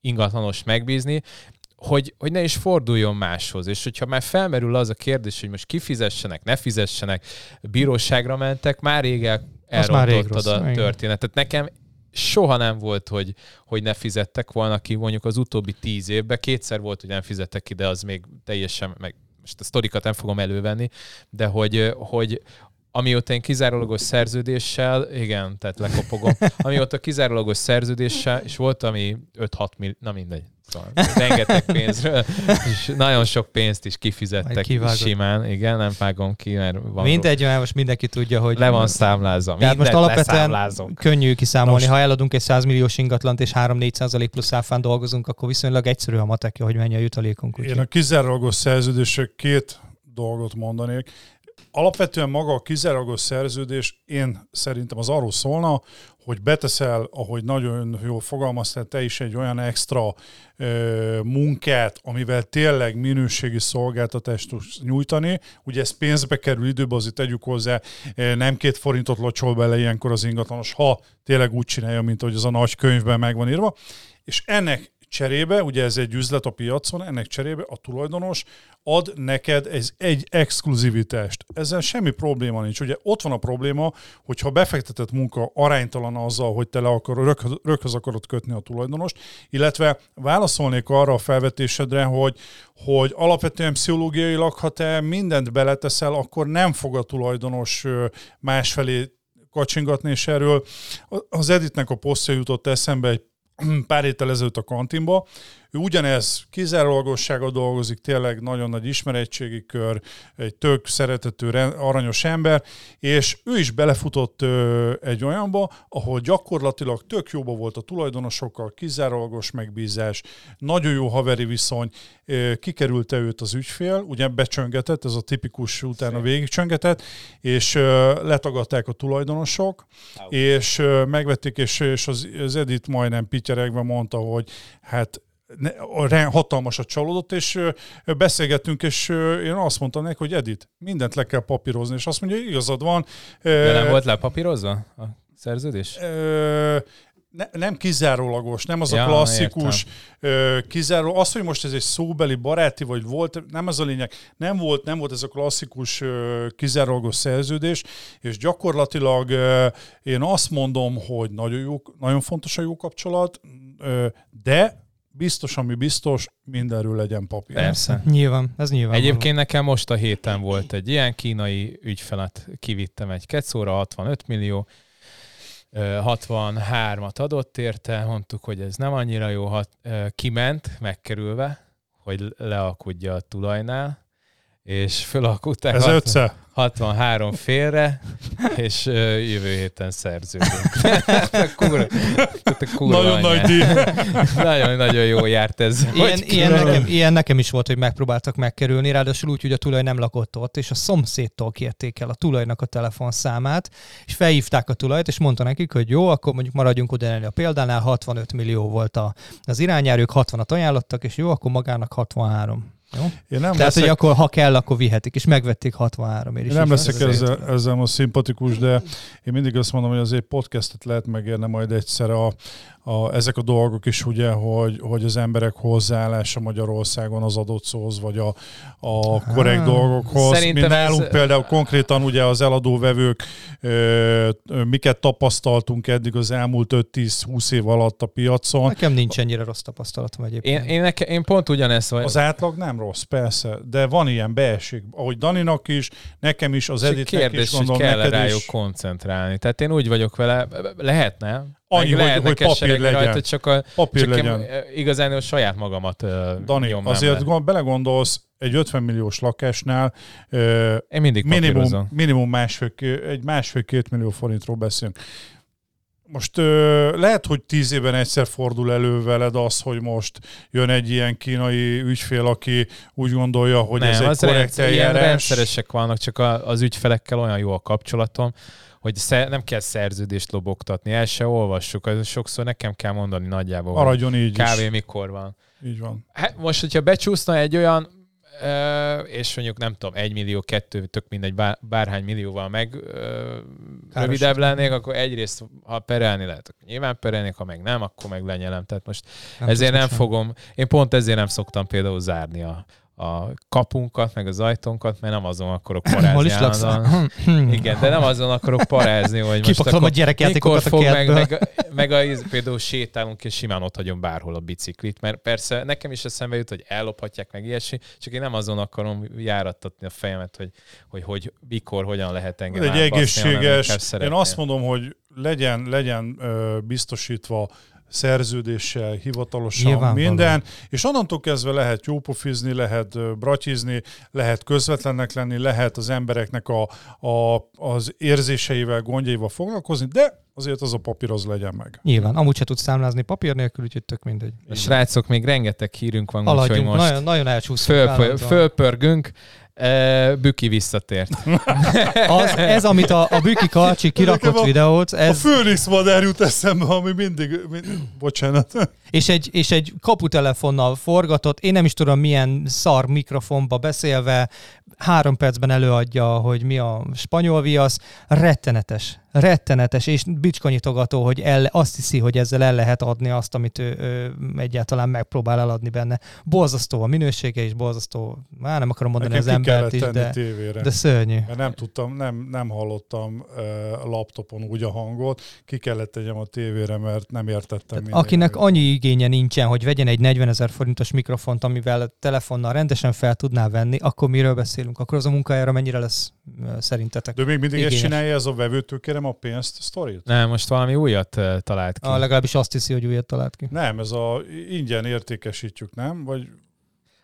ingatlanost megbízni, hogy ne is forduljon máshoz. És hogyha már felmerül az a kérdés, hogy most kifizessenek, ne fizessenek, bíróságra mentek, már rég elrontottad a történetet. Nekem soha nem volt, hogy ne fizettek volna ki, mondjuk az utóbbi 10 évben. 2-szer volt, hogy nem fizettek ki, de az még teljesen, meg most a sztorikat nem fogom elővenni, de hogy amióta én kizárólagos szerződéssel, igen, tehát lekopogom, amióta kizárólagos szerződéssel, és volt, ami 5-6 millió, na mindegy, szóval rengeteg pénzről, és nagyon sok pénzt is kifizettek simán, igen, nem vágom ki, mert van. Mindegy, mert most mindenki tudja, hogy... Le van számlázva, mindent most alapvetően könnyű kiszámolni, most... ha eladunk egy 100 milliós ingatlant, és 3-4% plusz áfán dolgozunk, akkor viszonylag egyszerű a matekja, hogy mennyi a jutalékunk. Én a kizárólagos szerződések 2 dolgot mondanék. Alapvetően maga a kizárólagos szerződés, én szerintem az arról szólna, hogy beteszel, ahogy nagyon jól fogalmaztál, te is egy olyan extra munkát, amivel tényleg minőségi szolgáltatást tudsz nyújtani. Ugye ez pénzbe kerül, időbe, azért tegyük hozzá, nem 2 forintot locsol bele ilyenkor az ingatlanos, ha tényleg úgy csinálja, mint ahogy az a nagy könyvben meg van írva. És ennek cserébe, ugye ez egy üzlet a piacon, ennek cserébe a tulajdonos ad neked egy exkluzivitást. Ezzel semmi probléma nincs. Ugye ott van a probléma, hogyha befektetett munka aránytalan azzal, hogy te röghöz akarod kötni a tulajdonost, illetve válaszolnék arra a felvetésedre, hogy alapvetően pszichológiailag, ha te mindent beleteszel, akkor nem fog a tulajdonos másfelé kacsingatni, és erről az Editnek a posztja jutott eszembe egy pár héttel ezelőtt a kantinba. Ő ugyanez kizárólagossággal dolgozik, tényleg nagyon nagy ismeretségi kör, egy tök szeretető, aranyos ember, és ő is belefutott egy olyanba, ahol gyakorlatilag tök jóba volt a tulajdonosokkal, kizárólagos megbízás, nagyon jó haveri viszony, kikerülte őt az ügyfél, ugye becsöngetett, ez a tipikus, utána végigcsöngetett, és letagadták a tulajdonosok, és megvették, és az Edith majdnem pityeregve mondta, hogy hát hatalmasat csalódott, és beszélgettünk, és én azt mondtam neki, hogy Edith, mindent le kell papírozni, és azt mondja, hogy igazad van. De nem volt lepapírozva a szerződés? Nem kizárólagos, nem az a klasszikus kizárólagos. Az, hogy most ez egy szóbeli baráti, vagy volt, nem ez a lényeg. Nem volt ez a klasszikus kizárólagos szerződés, és gyakorlatilag én azt mondom, hogy nagyon fontos a jó kapcsolat, de biztos, ami biztos, mindenről legyen papír. Persze. Nyilván, ez nyilván. Egyébként nekem most a héten volt egy ilyen kínai ügyfelet, kivittem egy kecóra, 65 millió, 63-at adott érte, mondtuk, hogy ez nem annyira jó, kiment megkerülve, hogy lealkudja a tulajnál, és fölalkudták 63 félre, és jövő héten szerződünk. Nagyon nagy díj. Nagyon jó járt ez. Ilyen nekem is volt, hogy megpróbáltak megkerülni, ráadásul úgy, hogy a tulaj nem lakott ott, és a szomszédtól kérték el a tulajnak a telefonszámát, és felhívták a tulajt, és mondta nekik, hogy jó, akkor mondjuk maradjunk oda a példánál, 65 millió volt az irányár, ők 60-at ajánlottak, és jó, akkor magának 63. Jó? Tehát, hogy akkor ha kell, akkor vihetik, és megvették 63-ért is. Én nem leszek ezzel most szimpatikus, de én mindig azt mondom, hogy azért podcastet lehet megérni majd egyszer ezek a dolgok is, ugye, hogy az emberek hozzáállása Magyarországon az adott szóhoz, vagy a korrekt dolgokhoz. Szerintem mi nálunk például konkrétan ugye az eladóvevők miket tapasztaltunk eddig az elmúlt 5-10-20 év alatt a piacon. Nekem nincs ennyire rossz tapasztalatom egyébként. Én pont ugyanezt vagyok. Az átlag nem rossz, persze, de van ilyen beesik, ahogy Daninak is, nekem is, az Editnek kérdés, is gondolom, neked is. Kérdés, hogy kell rájuk koncentrálni. Tehát én úgy vagyok vele, lehetne, annyi, hogy papír legyen. Rajta, csak papír legyen. Igazán a saját magamat Dani, azért belegondolsz, egy 50 milliós lakásnál minimum 1,5-2 millió forintról beszélünk. Most lehet, hogy 10 évben egyszer fordul elő veled az, hogy most jön egy ilyen kínai ügyfél, aki úgy gondolja, hogy nem, ez egy korrekt eljárás. Ilyen rendszeresek vannak, csak az ügyfelekkel olyan jó a kapcsolatom, hogy nem kell szerződést lobogtatni, el se olvassuk, sokszor nekem kell mondani nagyjából, maradjon így kávé is. Mikor van. Így van. Hát most, hogyha becsúszna egy olyan, és mondjuk nem tudom, 1 millió, 2, tök mindegy, bárhány millióval meg rövidebb lennék, akkor egyrészt, ha perelni lehet, nyilván perelnék, ha meg nem, akkor meg lenyelem. Tehát most nem, ezért nem fogom, én pont ezért nem szoktam például zárni a kapunkat, meg az ajtónkat, mert nem azon akarok parázni. Igen, de nem azon akarok parázni, hogy most kipakolom a gyerekjátékokat a kertből. Például sétálunk, és simán ott hagyom bárhol a biciklit, mert persze nekem is eszembe jut, hogy ellophatják meg ilyesmi, csak én nem azon akarom járattatni a fejemet, hogy mikor, hogyan lehet engem átbaszni. Egy egészséges, én azt mondom, hogy legyen biztosítva szerződéssel, hivatalosan nyilván minden, valami. És onnantól kezdve lehet jópofizni, lehet bratyizni, lehet közvetlennek lenni, lehet az embereknek az érzéseivel, gondjaival foglalkozni, de azért az a papír az legyen meg. Nyilván, amúgy se tudsz számlázni papír nélkül, úgyhogy tök mindegy. A srácok, még rengeteg hírünk van, úgyhogy most nagyon fölpörgünk. Büki visszatért. Ez, amit a Büki Karcsi kirakott videót. Ez... A főnixmadár jut eszembe, ami mindig... Bocsánat. És egy kaputelefonnal forgatott, én nem is tudom milyen szar mikrofonba beszélve, 3 percben előadja, hogy mi a spanyol viasz. Rettenetes, és bicskanyitogató, hogy azt hiszi, hogy ezzel el lehet adni azt, amit ő egyáltalán megpróbál eladni benne. Borzasztó a minősége, és borzasztó, már nem akarom mondani az embert is, de szörnyű. Mert nem hallottam laptopon úgy a hangot, ki kellett tegyem a tévére, mert nem értettem. Akinek annyi igénye nincsen, hogy vegyen egy 40 000 forintos mikrofont, amivel telefonnal rendesen fel tudná venni, akkor miről beszélünk? Akkor az a munkájára mennyire lesz szerintetek? De még mindig igényes. Ezt csinálja ez a vevőtől a pénzt, sztorit? Nem, most valami újat talált ki. Legalábbis azt hiszi, hogy újat talált ki. Nem, ez ingyen értékesítjük, nem? Vagy...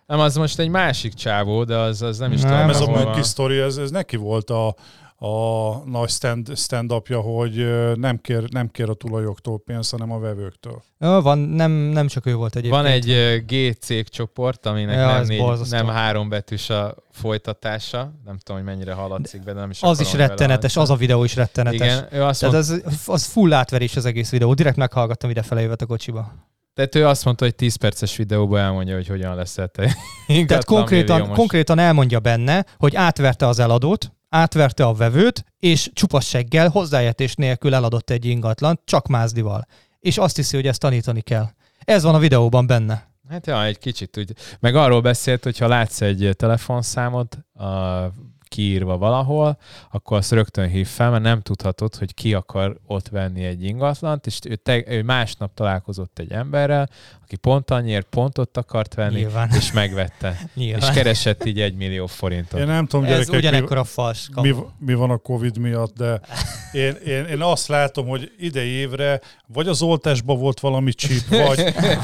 Nem, az most egy másik csávó, de az nem is talán. Nem, ez a Mönki sztori, ez neki volt a nagy stand-upja, hogy nem kér a tulajoktól pénzt, hanem a vevőktől. Ja, van, nem csak ő volt egyébként. Van egy G-cég csoport, aminek nem 3 betűs a folytatása. Nem tudom, hogy mennyire hallatszik be, de nem is akarom. Az is rettenetes, az a videó is rettenetes. Igen, ő azt mondta, az full átverés az egész videó. Direkt meghallgattam, idefele jövet a kocsiba. Tehát ő azt mondta, hogy 10 perces videóban elmondja, hogy hogyan lesz te. Tehát konkrétan elmondja benne, hogy átverte az eladót, átverte a vevőt, és csupasseggel, hozzáértés nélkül eladott egy ingatlant, csak mázdival. És azt hiszi, hogy ezt tanítani kell. Ez van a videóban benne. Hát egy kicsit úgy. Meg arról beszélt, hogy ha látsz egy telefonszámot, kiírva valahol, akkor azt rögtön hív fel, mert nem tudhatod, hogy ki akar ott venni egy ingatlant, és ő másnap találkozott egy emberrel, aki pont annyiért pontot akart venni, nyilván, és megvette. Nyilván. És keresett így 1 millió forintot. Én nem tudom, gyerekek, ez ugyanekkor a fals kamu. Mi van a Covid miatt, de én azt látom, hogy idei évre vagy az oltásban volt valami csíp,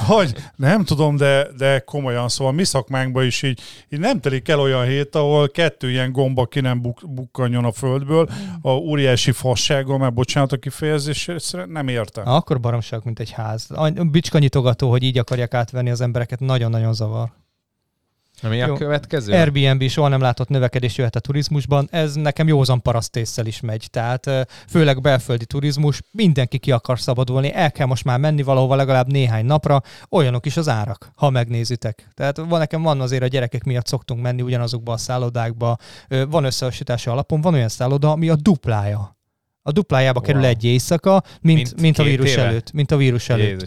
vagy nem tudom, de komolyan, szóval mi szakmánkban is így nem telik el olyan hét, ahol 2 ilyen gomba ki nem bukkanjon a földből, a óriási fassággal, mert bocsánat a kifejezésre, nem értem. Akkor baromság, mint egy ház. A bicskanyitogató, hogy így akarják átvenni az embereket, nagyon-nagyon zavar. Ami a következő? Airbnb soha nem látott növekedés jöhet a turizmusban, ez nekem józan parasztésszel is megy, tehát főleg belföldi turizmus, mindenki ki akar szabadulni, el kell most már menni valahova legalább néhány napra, olyanok is az árak, ha megnézitek. Tehát van azért a gyerekek miatt szoktunk menni ugyanazokba a szállodákba, van összehasonlítási alapon, van olyan szálloda, ami a duplája. A duplájába kerül egy éjszaka, mint a vírus előtt. Mint a vírus előtt.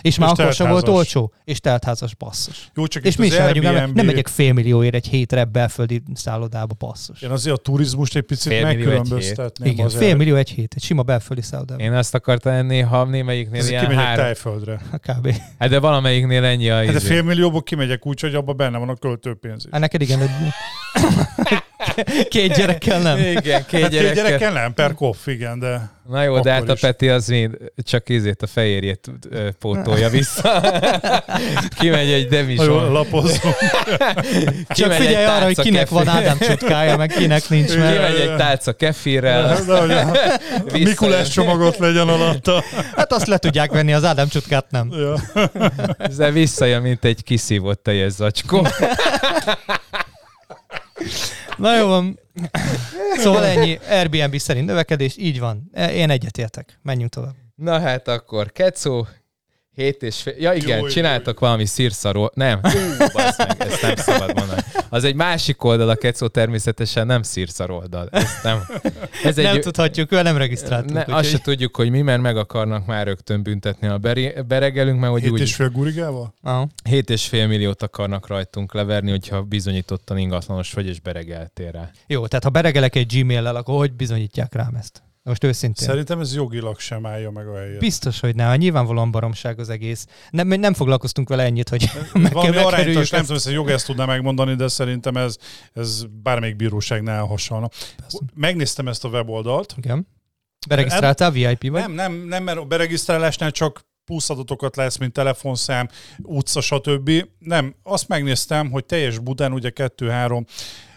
És már akkor sem volt olcsó, és teltházas, basszus. Jó, csak és mi sem megyünk, nem megyek félmillióért egy hétre belföldi szállodába, basszus. Én azért a turizmust egy picit megkülönböztetném. Igen, 1,000,000 egy hét, egy sima belföldi szállodában. Én azt akartam enni, ha némelyiknél ilyen kimegyek tájföldre. Kb. Hát de valamelyiknél ennyi a ízé. Hát de 1,000,000-ból kimegyek úgy, hogy abban benne van a költőpénz is. Hát neked igen, 2 gyerekkel nem. Igen, 2 gyerekkel nem, per koff, igen, de... Na jó, de hát a Peti az mind csak ízét, a fehérjét pótolja vissza. Kimegy egy demison. Lapozom. Csak figyelj arra, hogy kinek van Ádám csutkája, meg kinek nincs. Mert... Kimegy egy tálca kefirrel. Mikulás csomagot legyen alatta. Hát azt le tudják venni, az Ádám csutkát nem. Ja. De visszajön, mint egy kiszívott teljes zacskó. Na jó van. Szóval ennyi Airbnb szerint növekedés, így van. Én egyetértek. Menjünk tovább. Na hát akkor Kecó, 7,5... Ja igen, jó, csináltak jó. Valami szírszaró... Nem, bassz meg, ezt nem szabad mondani. Az egy másik oldal, a Kecó természetesen nem szírszar oldal. Nem tudhatjuk, ő nem regisztráltunk. Azt se tudjuk, hogy mi, mert meg akarnak már rögtön büntetni a beregelünk, mert hogy 7,5 gurigával? 7,5 milliót akarnak rajtunk leverni, hogyha bizonyítottan ingatlanos vagy és beregeltél rá. Jó, tehát ha beregelek egy Gmail-lel, akkor hogy bizonyítják rám ezt? Most őszintén. Szerintem ez jogilag sem állja meg a helyet. Biztos, hogy nem. Nyilvánvalóan baromság az egész. Nem foglalkoztunk vele ennyit, hogy valami arányos, nem tudom, hogy a joga ezt tudná megmondani, de szerintem ez bármelyik bíróságnál hasonló. Megnéztem ezt a weboldalt. Igen. Beregisztráltál VIP vagy? Nem, mert a beregisztrálásnál csak plusz adatokat lesz, mint telefonszám, utca, stb. Nem, azt megnéztem, hogy teljes Budán, ugye 2-3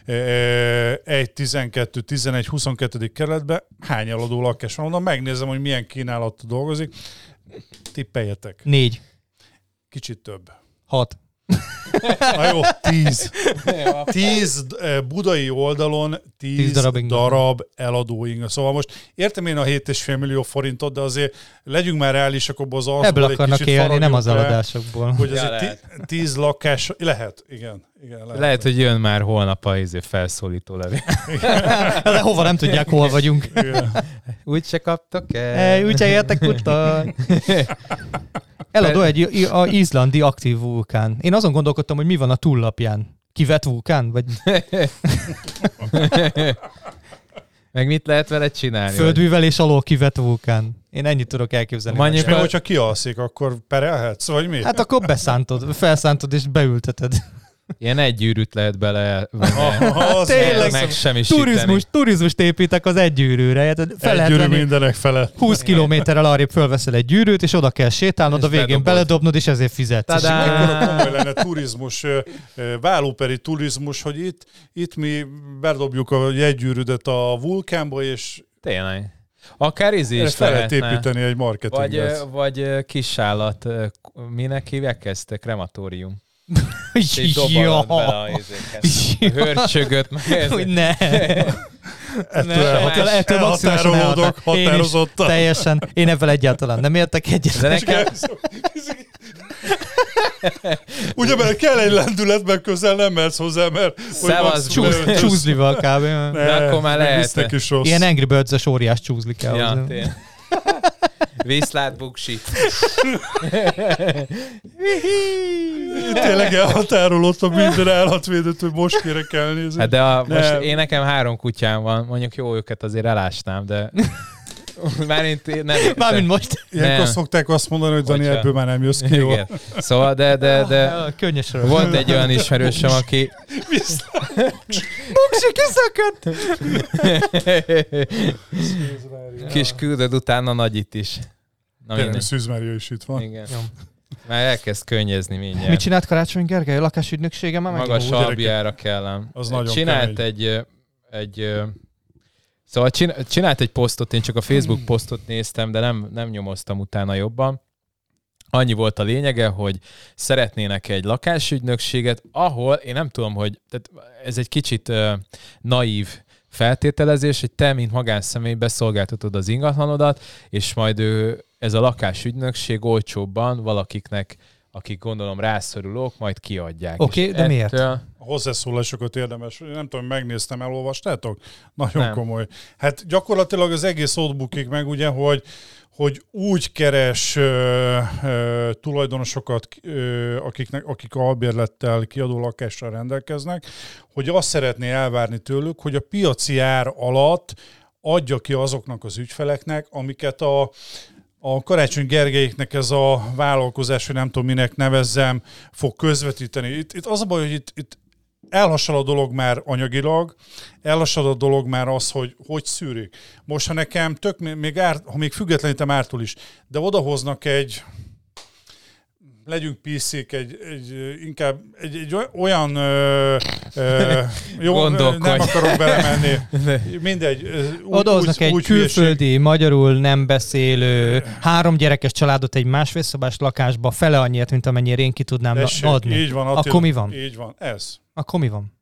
1-12-11-22. Kerületben hány eladó lakás van? Onnan megnézem, hogy milyen kínálattal dolgozik. Tippeljetek. 4. Kicsit több. 6. Na jó, 10. 10 budai oldalon 10 darab eladó ingatlan. Szóval most értem én a 7,5 millió forintot, de azért legyünk már reálisak abban az alszóval. Ebből akarnak élni, nem az eladásokból. Hogy ja, azért 10 lakás... Lehet, igen. Lehet, hogy jön már holnap a felszólító levél. De hova nem tudják, hol vagyunk. Úgy se kaptok el. Úgy se értek után. Eladó egy izlandi aktív vulkán. Én azon gondolkodtam, hogy mi van a túllapján. Kivett vulkán? Vagy... Meg mit lehet vele csinálni? Földművelés alól kivett vulkán. Én ennyit tudok elképzelni. És mi, hogyha kialszik, akkor perelhetsz, vagy mi? Hát akkor beszántod, felszántod és beülteted. Ilyen egy gyűrűt lehet bele megsemmisíteni. Turizmust építek az egy gyűrűre. Egy gyűrű mindenek felett. 20 kilométerrel arrébb fölveszel egy gyűrűt, és oda kell sétálnod, a végén beledobnod, és ezért fizetsz. Mekkora komoly lenne turizmus, válóperi turizmus, hogy itt mi bedobjuk a jegygyűrűdet a vulkánba, és... Tényleg. Akár izi is lehet építeni egy marketinget. Vagy kisállat. Minek hívják ezt? Krematórium. És dobálod bele a hörcsögöt. Hogy ne! Ettől maximálisan elhatározottan. Teljesen. Én ebben egyáltalán nem értek egyet. Ugye, mert kell egy lendületben, közel nem mersz hozzá, mert... Szevasz, csúzlival kb. De akkor már lehet. Ilyen Angry Birds-es óriás csúzli kell hozzá. Viszlát, buksi. Tényleg elhatárolottam minden állatvédőt, hogy most kérek elnézni. Hát de most én nekem 3 kutyám van, mondjuk jó, őket azért elásnám, de... Mármint most. Ilyenkor szokták azt mondani, hogy Dani, ebből már nem jössz ki jól. Igen. Szóval, de volt egy olyan ismerősöm, aki... Buksi kiszakadt! Kis küldöd utána nagyit is. Tényleg Szűz Mária is itt van. Igen. Már elkezd könnyezni mindjárt. Mit csinált Karácsony Gergely? A lakásügynöksége már megint. Magas albiára kellem. Csinált egy... Szóval csinált egy posztot, én csak a Facebook posztot néztem, de nem nyomoztam utána jobban. Annyi volt a lényege, hogy szeretnének egy lakásügynökséget, ahol én nem tudom, hogy tehát ez egy kicsit naív feltételezés, hogy te, mint magánszemély beszolgáltatod az ingatlanodat, és majd ez a lakásügynökség olcsóbban valakiknek, akik gondolom rászorulók, majd kiadják. Oké, de miért? A hozzászólásokat érdemes, nem tudom, megnéztem, elolvastátok? Nagyon nem. Komoly. Hát gyakorlatilag az egész ott bukik meg, ugye, hogy úgy keres tulajdonosokat, akik albérlettel kiadó lakással rendelkeznek, hogy azt szeretné elvárni tőlük, hogy a piaci ár alatt adja ki azoknak az ügyfeleknek, amiket a Karácsony Gergelyéknek ez a vállalkozás, hogy nem tudom minek nevezzem, fog közvetíteni. Itt az a baj, hogy itt elhassal a dolog már anyagilag, elhassal a dolog már az, hogy szűrik. Most, ha nekem még függetlenítem ártól is, de odahoznak egy, legyünk piszik, inkább egy olyan... jó, nem akarok belemenni. Mindegy. Odahoznak egy külföldi, magyarul nem beszélő, 3 gyerekes családot egy 1,5 szobás lakásba fele annyiért, mint amennyire én ki tudnám adni. Így van, Attila, akkor mi van? Így van, ez. Akkor mi van?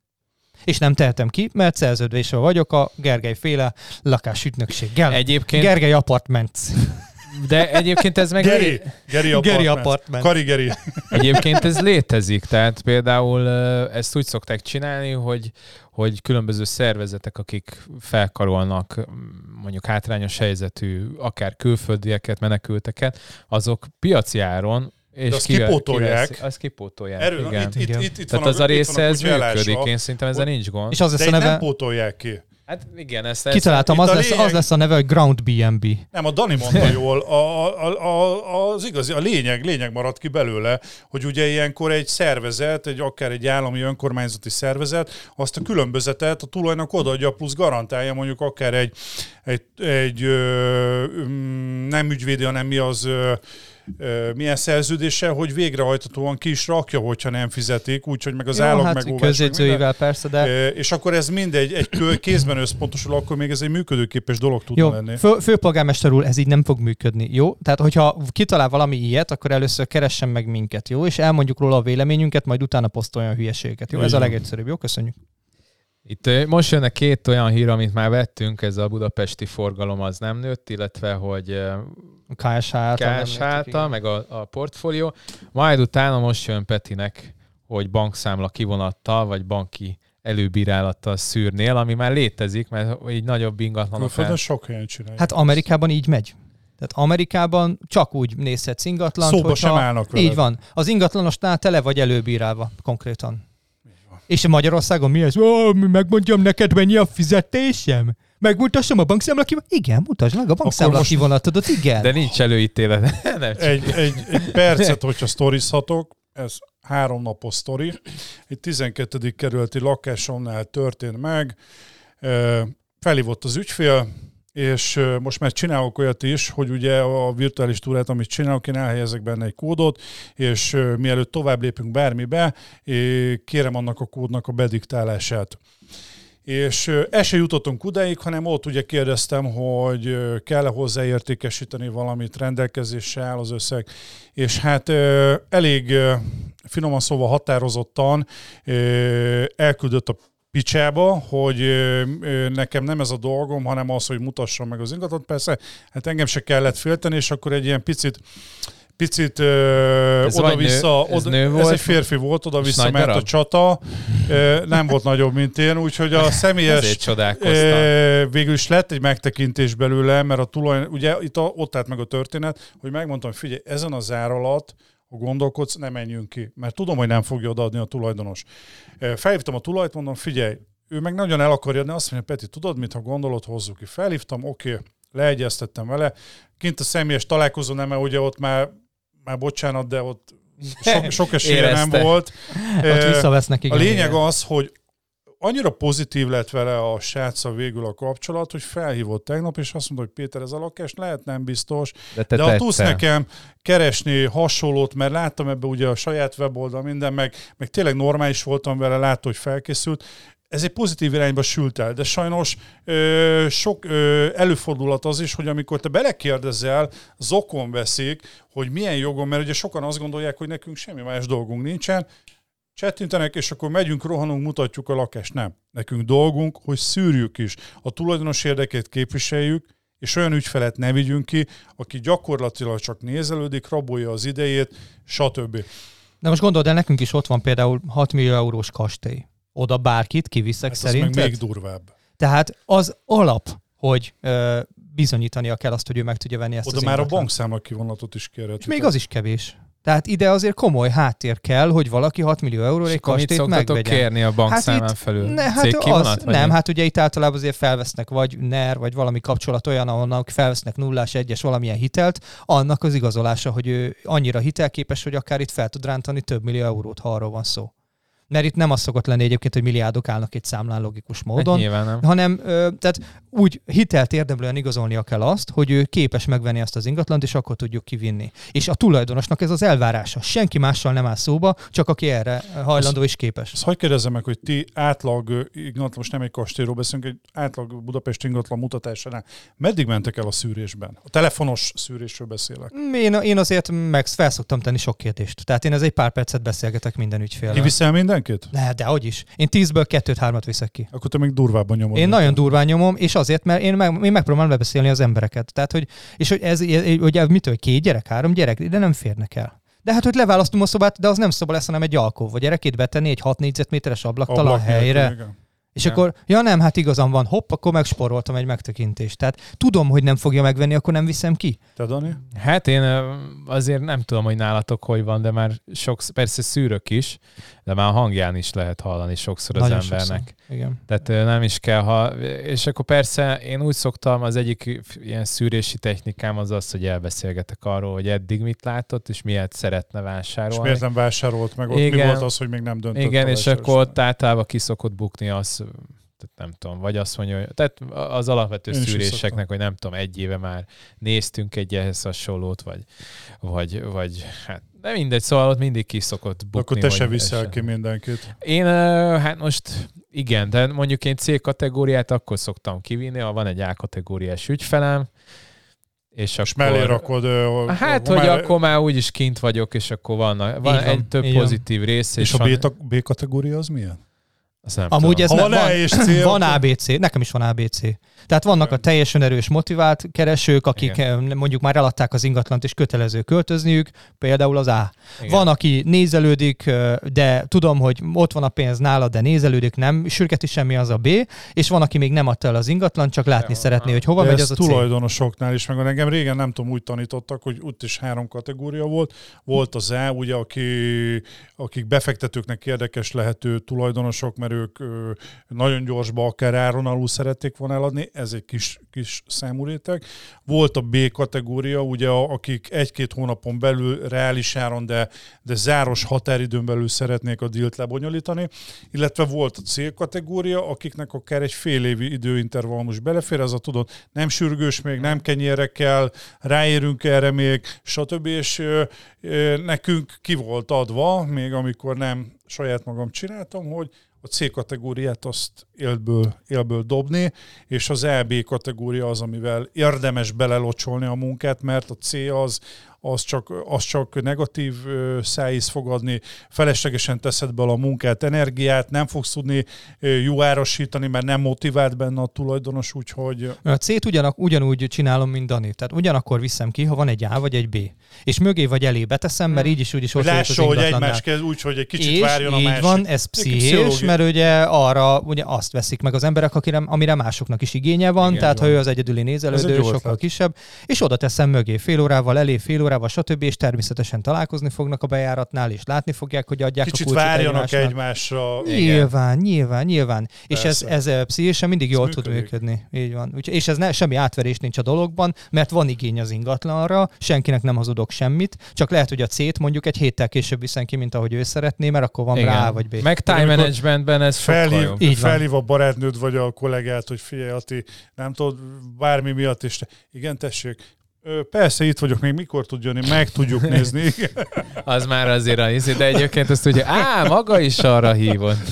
És nem tehetem ki, mert szerződésben vagyok a Gergely féle lakásügynökséggel. Egyébként... Gergely Apartments. De egyébként ez meg... Geri Apartments. Kari Geri. Egyébként ez létezik, tehát például ezt úgy szokták csinálni, hogy különböző szervezetek, akik felkarolnak mondjuk hátrányos helyzetű, akár külföldieket, menekülteket, azok piaci áron... És azt kipótolják. Azt kipótolják. Erről, igen. Itt tehát van az a része, ez működik. Én szerintem ezzel nincs gond. És az de itt nem pótolják ki. Hát igen, ezt kitaláltam, az lesz a neve, hogy Ground B&B. Nem, a Dani mondta jól, az igazi, a lényeg maradt ki belőle, hogy ugye ilyenkor egy szervezet, akár egy állami önkormányzati szervezet, azt a különbözetet a tulajnak odaadja, plusz garantálja mondjuk akár egy nem ügyvédi, hanem milyen szerződése, hogy végrehajtatóan ki is rakja, hogyha nem fizetik, úgyhogy meg az állam megóvás. Hát persze, de... És akkor ez mindegy, egy kézben összpontosul, akkor még ez egy működőképes dolog tudna lenni. Főpolgármester úr, ez így nem fog működni, jó? Tehát, hogyha kitalál valami ilyet, akkor először keressen meg minket, jó? És elmondjuk róla a véleményünket, majd utána posztoljon a hülyeséget, jó? Ez a legegyszerűbb, jó? Köszönjük. Itt most jönne 2 olyan hír, amit már vettünk, ez a budapesti forgalom az nem nőtt, illetve hogy KSH által, meg a portfólió. Majd utána most jön Petinek, hogy bankszámla kivonattal, vagy banki előbírálattal szűrnél, ami már létezik, mert így nagyobb ingatlanok. Hát Amerikában így megy. Tehát Amerikában csak úgy nézhetsz ingatlant. Szóba sem állnak veled. Így van. Az ingatlanosnál tele vagy előbírálva konkrétan. És Magyarországon mi ez? Megmondjam neked, mennyi a fizetésem? Megmutassam a bankszámla kivonatodat? Igen, mutasd meg a bankszámla kivonatodat, igen. De nincs előítélet. Egy percet, hogyha sztorizhatok, ez 3 napos sztori. Egy 12. kerületi lakásomnál történt meg. Felhívott az ügyfél, és most már csinálok olyat is, hogy ugye a virtuális túrát, amit csinálok, én elhelyezek benne egy kódot, és mielőtt tovább lépünk bármibe, kérem annak a kódnak a bediktálását. És el se jutottunk odáig, hanem ott ugye kérdeztem, hogy kell-e hozzáértékesíteni valamit, rendelkezésre áll az összeg, és hát elég finoman szóval határozottan elküldött a picsába, hogy nekem nem ez a dolgom, hanem az, hogy mutassam meg az ingatlant. Persze, hát engem se kellett félteni, és akkor egy ilyen picit picit oda-vissza, ez egy férfi volt, oda-vissza ment a csata, nem volt nagyobb, mint én, úgyhogy a személyes végül is lett egy megtekintés belőle, mert a tulaj, ugye itt ott állt meg a történet, hogy megmondtam, figyelj, ezen a zár alatt, ha gondolkodsz, ne menjünk ki, mert tudom, hogy nem fogja odaadni a tulajdonos. Felhívtam a tulajt, mondom, figyelj, ő meg nagyon el akarja adni, azt mondja, Peti, tudod, mit, ha gondolod, hozzuk ki. Felhívtam, oké, leegyeztettem vele. Kint a személyes találkozó nem, mert ugye ott már bocsánat, de ott sok esélye nem volt. Ott visszavesznek, igen. A lényeg az, hogy annyira pozitív lett vele a sráccal végül a kapcsolat, hogy felhívott tegnap, és azt mondta, hogy Péter, ez a lakás lehet nem biztos, de ha tudsz nekem keresni hasonlót, mert láttam ebbe ugye a saját weboldal minden, meg tényleg normális voltam vele, látta, hogy felkészült. Ez egy pozitív irányba sült el, de sajnos sok előfordulat az is, hogy amikor te belekérdezel, zokon veszik, hogy milyen jogon, mert ugye sokan azt gondolják, hogy nekünk semmi más dolgunk nincsen, csettintenek, és akkor megyünk, rohanunk, mutatjuk a lakást. Nem. Nekünk dolgunk, hogy szűrjük is. A tulajdonos érdekét képviseljük, és olyan ügyfelet ne vigyünk ki, aki gyakorlatilag csak nézelődik, rabolja az idejét, stb. De most gondold el, nekünk is ott van például 6 millió eurós kastély. Oda bárkit kiviszek, hát szerinted? Ez még durvább. Tehát az alap, hogy bizonyítania kell azt, hogy ő meg tudja venni ezt oda az ingatlant. Oda már a bankszámlák kivonatot is kérhet. Még az is kevés. Tehát ide azért komoly háttér kell, hogy valaki 6 millió euróért kastélyt megvegyen. Kérni a bankszámlán felül? Hát ugye itt általában azért felvesznek vagy NER, vagy valami kapcsolat olyan, ahonnan felvesznek 0-1-es valamilyen hitelt, annak az igazolása, hogy ő annyira hitelképes, hogy akár itt fel tud rántani több millió eurót, ha arról van szó. Mert itt nem az szokott lenni egyébként, hogy milliárdok állnak egy számlán logikus módon, hanem tehát úgy hitelt érdemlően igazolnia kell azt, hogy ő képes megvenni ezt az ingatlant, és akkor tudjuk kivinni. És a tulajdonosnak ez az elvárása. Senki mással nem áll szóba, csak aki erre hajlandó és képes. Ezt hadd kérdezzem meg, hogy ti átlag ingatlan, most nem egy kastélyról beszélünk, egy átlag budapesti ingatlan mutatásánál meddig mentek el a szűrésben? A telefonos szűrésről beszélek. Én azért meg felszoktam tenni sok kérdést. Tehát én ez egy pár percet beszélgetek minden ügyféllel. Kiviszel minden? Ne, de hogy is. Én 10-ből 2-3-at viszek ki. Akkor te még durvábban nyomod. Én nagyon durván nyomom, és azért, mert én megpróbálom lebeszélni az embereket. Tehát, hogy mitől 2 gyerek, 3 gyerek, de nem férnek el. De hát, hogy leválasztom a szobát, de az nem szoba lesz, hanem egy alkóv. A gyerekét betenni egy 6 négyzetméteres ablaktalan helyre. És akkor, hát igazam van, hopp, akkor megsporoltam egy megtekintést. Tehát tudom, hogy nem fogja megvenni, akkor nem viszem ki. Te, Dani? Hát én azért nem tudom, hogy nálatok hogy van, de már persze szűrök is, de már a hangján is lehet hallani sokszor az nagyon embernek. Sokszor. Igen. Tehát nem is kell, és akkor persze én úgy szoktam, az egyik ilyen szűrési technikám az, hogy elbeszélgetek arról, hogy eddig mit látott, és miért szeretne vásárolni. És miért nem vásárolt meg ott, mi volt az, hogy még nem döntött. Igen, és akkor ott általában ki szokott bukni az, tehát nem tudom, vagy azt mondja, hogy tehát az alapvető szűréseknek, hogy nem tudom, 1 éve már néztünk egy ehhez hasonlót, vagy hát de mindegy, szóval ott mindig ki szokott bukni. Akkor te se viszel ki mindenkit. Én, hát most igen, de mondjuk én C kategóriát akkor szoktam kivinni, ha van egy A kategóriás ügyfelem, és akkor mellé rakod... Hát, hogy akkor már úgyis kint vagyok, és akkor van egy több pozitív rész. És a B kategória az milyen? Amúgy ez van ABC, nekem is van ABC. Tehát vannak a teljesen erős motivált keresők, akik igen. mondjuk már eladták az ingatlant, és kötelező költözniük, például az A. Igen. Van, aki nézelődik, de tudom, hogy ott van a pénz nála, de nézelődik, nem sürgeti semmi, az a B, és van, aki még nem adta el az ingatlant, csak látni szeretné, hogy hova megy, az a C. Tulajdonosoknál is, meg engem régen nem tudom, úgy tanítottak, hogy ott is 3 kategória volt. Volt az A, ugye, akik befektetőknek érdekes lehető tulajdonosok, mert ők nagyon gyorsba, akár áron alul szerették volna eladni, ez egy kis számú réteg. Volt a B kategória, ugye akik 1-2 hónapon belül reális áron, de záros határidőn belül szeretnék a dílt lebonyolítani, illetve volt a C kategória, akiknek akár egy fél évi időintervallum is belefér, ez a tudod, nem sürgős még, nem kenyérre kell, ráérünk erre még, stb. És nekünk ki volt adva, még amikor nem saját magam csináltam, hogy a C kategóriát azt élből dobni, és az EB kategória az, amivel érdemes belelocsolni a munkát, mert a C az, az csak negatív szájíz fogadni, feleslegesen teszed bele a munkát, energiát, nem fogsz tudni jó árasítani, mert nem motivált benne a tulajdonos, úgyhogy... A C-t ugyanúgy csinálom, mint Dani. Tehát ugyanakkor viszem ki, ha van egy A vagy egy B. És mögé vagy elé beteszem, mert így is úgy is ott az ingatlanná. Úgy, hogy egy kicsit és várjon a másik. Így van, ez pszichés, mert ugye arra ugye azt veszik meg az emberek, amire másoknak is igénye van, igen, tehát van. Ha ő az egyedüli nézelődő, sokkal ötlet. Kisebb, és oda teszem mögé fél órával, elé fél órával, stb. És természetesen találkozni fognak a bejáratnál, és látni fogják, hogy adják kicsit a kulcsot egymásnak. Kicsit várjanak egymásra. Nyilván. Persze. És ez pszichésen mindig jól tud működni. Így van. És ez semmi átverés nincs a dologban, mert van igény az ingatlanra, senkinek nem hazudok semmit, csak lehet, hogy a C-t mondjuk egy héttel később viszem ki, mint ahogy ő szeretné, mert akkor van rá A vagy B. Meg time managementben ez felhív a barátnőd vagy a kollégát, hogy figyelj, Ati, nem tudod, bármi miatt is. Igen, tessék. Persze, itt vagyok, még mikor tud jönni, meg tudjuk nézni. Az már azért a hisz, de egyébként azt tudja, maga is arra hívott.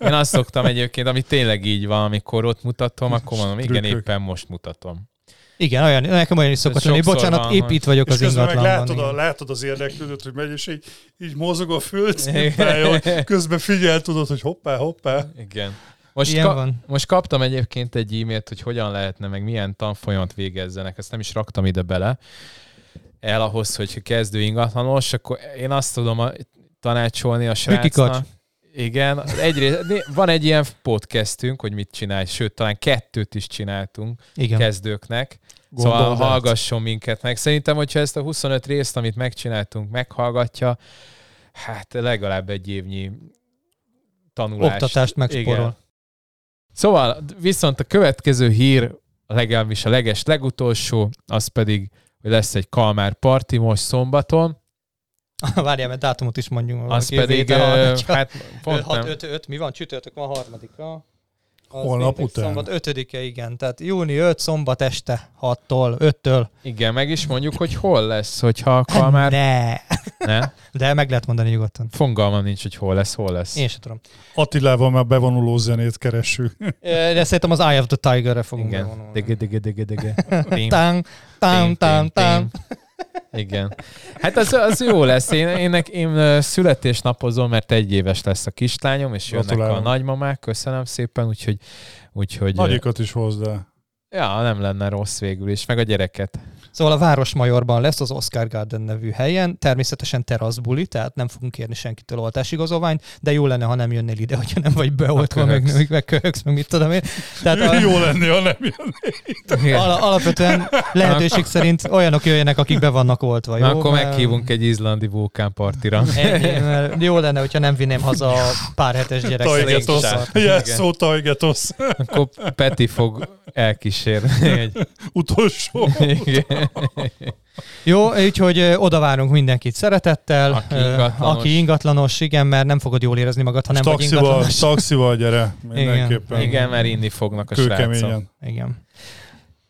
Én azt szoktam egyébként, ami tényleg így van, amikor ott mutatom, akkor mondom, igen, éppen most mutatom. Igen, nekem olyan is szokott lenni. Bocsánat, épp itt vagyok az ingatlanban. És közben látod az érdeklődőt, hogy megy, és így mozog a föld, közben figyel, tudod, hogy hoppá. Igen. Most kaptam egyébként egy e-mailt, hogy hogyan lehetne, meg milyen tanfolyamat végezzenek. Ezt nem is raktam ide bele. Ahhoz, hogy kezdő ingatlanos, akkor én azt tudom tanácsolni a srácnak. Igen. Egyrészt, van egy ilyen podcastünk, hogy mit csinálj, sőt, talán 2 is csináltunk kezdőknek. Szóval hallgasson minket meg. Szerintem, hogyha ezt a 25 részt, amit megcsináltunk, meghallgatja, legalább egy évnyi tanulást. Oktatást megsporol. Igen. Szóval viszont a következő hír, legalábbis a legutolsó, az pedig, hogy lesz egy Kalmár parti most szombaton. Várjál, mert dátumot is mondjuk. Az pedig, pont nem. 5, mi van? Csütörtök van 3-a. Holnap után. Szombat 5-e, igen. Tehát júni 5, szombat este 6-tól, 5-től. Igen, meg is mondjuk, hogy hol lesz, hogyha Kalmár... Ne. De meg lehet mondani nyugodtan. Fogalmam nincs, hogy hol lesz. Én sem tudom. Attilával már bevonuló zenét keressük. De szerintem az Eye of the Tiger-re fogunk bevonulni. Dege. Tang. Igen. Az jó lesz. Én születésnapozom, mert 1 éves lesz a kislányom, és jönnek a nagymamák. Köszönöm szépen, úgyhogy nagyikat is hozzá. Ja, nem lenne rossz végül is, meg a gyereket. Szóval a Városmajorban lesz az Oscar Garden nevű helyen, természetesen teraszbuli, tehát nem fogunk kérni senkitől oltásigazolványt, de jó lenne, ha nem jönnél ide, hogyha nem vagy beoltva, meg köhögsz, meg mit tudom én. Jó lenne, ha nem jönnél ide. Alapvetően lehetőség szerint olyanok jöjjenek, akik be vannak oltva. Jó? Akkor meghívunk egy izlandi vulkánpartira. Jó lenne, hogyha nem vinném haza a pár hetes gyerek. Tajgetosz. Akkor Peti fog elkísérni. Utolsó. Jó, úgyhogy oda várunk mindenkit szeretettel. Aki ingatlanos, igen, mert nem fogod jól érezni magad, ha nem vagy ingatlanos. Taxival gyere, mindenképpen. Igen, mert inni fognak a srácok. Igen.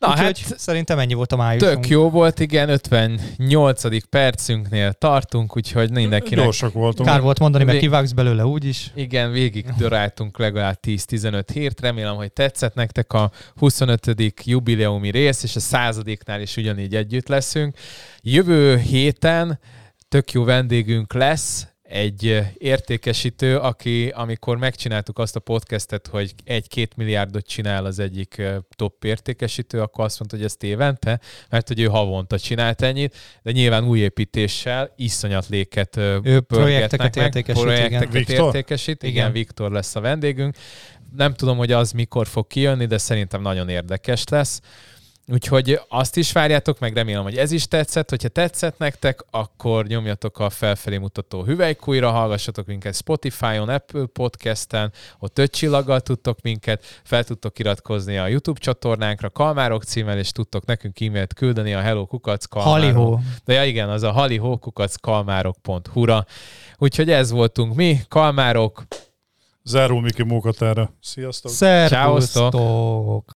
Úgyhogy szerintem ennyi volt a májusunk. Tök jó volt, igen, 58. percünknél tartunk, úgyhogy mindenkinek... Gyorsak voltunk. Kár volt mondani, mert kivágsz belőle úgyis. Igen, végig döráltunk legalább 10-15 hírt. Remélem, hogy tetszett nektek a 25. jubileumi rész, és a 100-nál is ugyanígy együtt leszünk. Jövő héten tök jó vendégünk lesz, egy értékesítő, aki, amikor megcsináltuk azt a podcastet, hogy 1-2 milliárdot csinál az egyik top értékesítő, akkor azt mondta, hogy ezt évente, mert hogy ő havonta csinált ennyit, de nyilván új építéssel iszonyat léket projekteket értékesít. Igen, Viktor lesz a vendégünk. Nem tudom, hogy az mikor fog kijönni, de szerintem nagyon érdekes lesz. Úgyhogy azt is várjátok, meg remélem, hogy ez is tetszett. Hogyha tetszett nektek, akkor nyomjatok a felfelé mutató hüvelykujjra, hallgassatok minket Spotify-on, Apple Podcast-en, ott 5 csillaggal tudtok minket, fel tudtok iratkozni a YouTube csatornánkra, Kalmárok címmel, és tudtok nekünk e-mailt küldeni a hello@kalmarok.hu. De ja igen, az a hello@kalmarok.hu-ra. Úgyhogy ez voltunk mi, Kalmárok. Záró Miki Mókatára. Sziasztok! Szervusztok!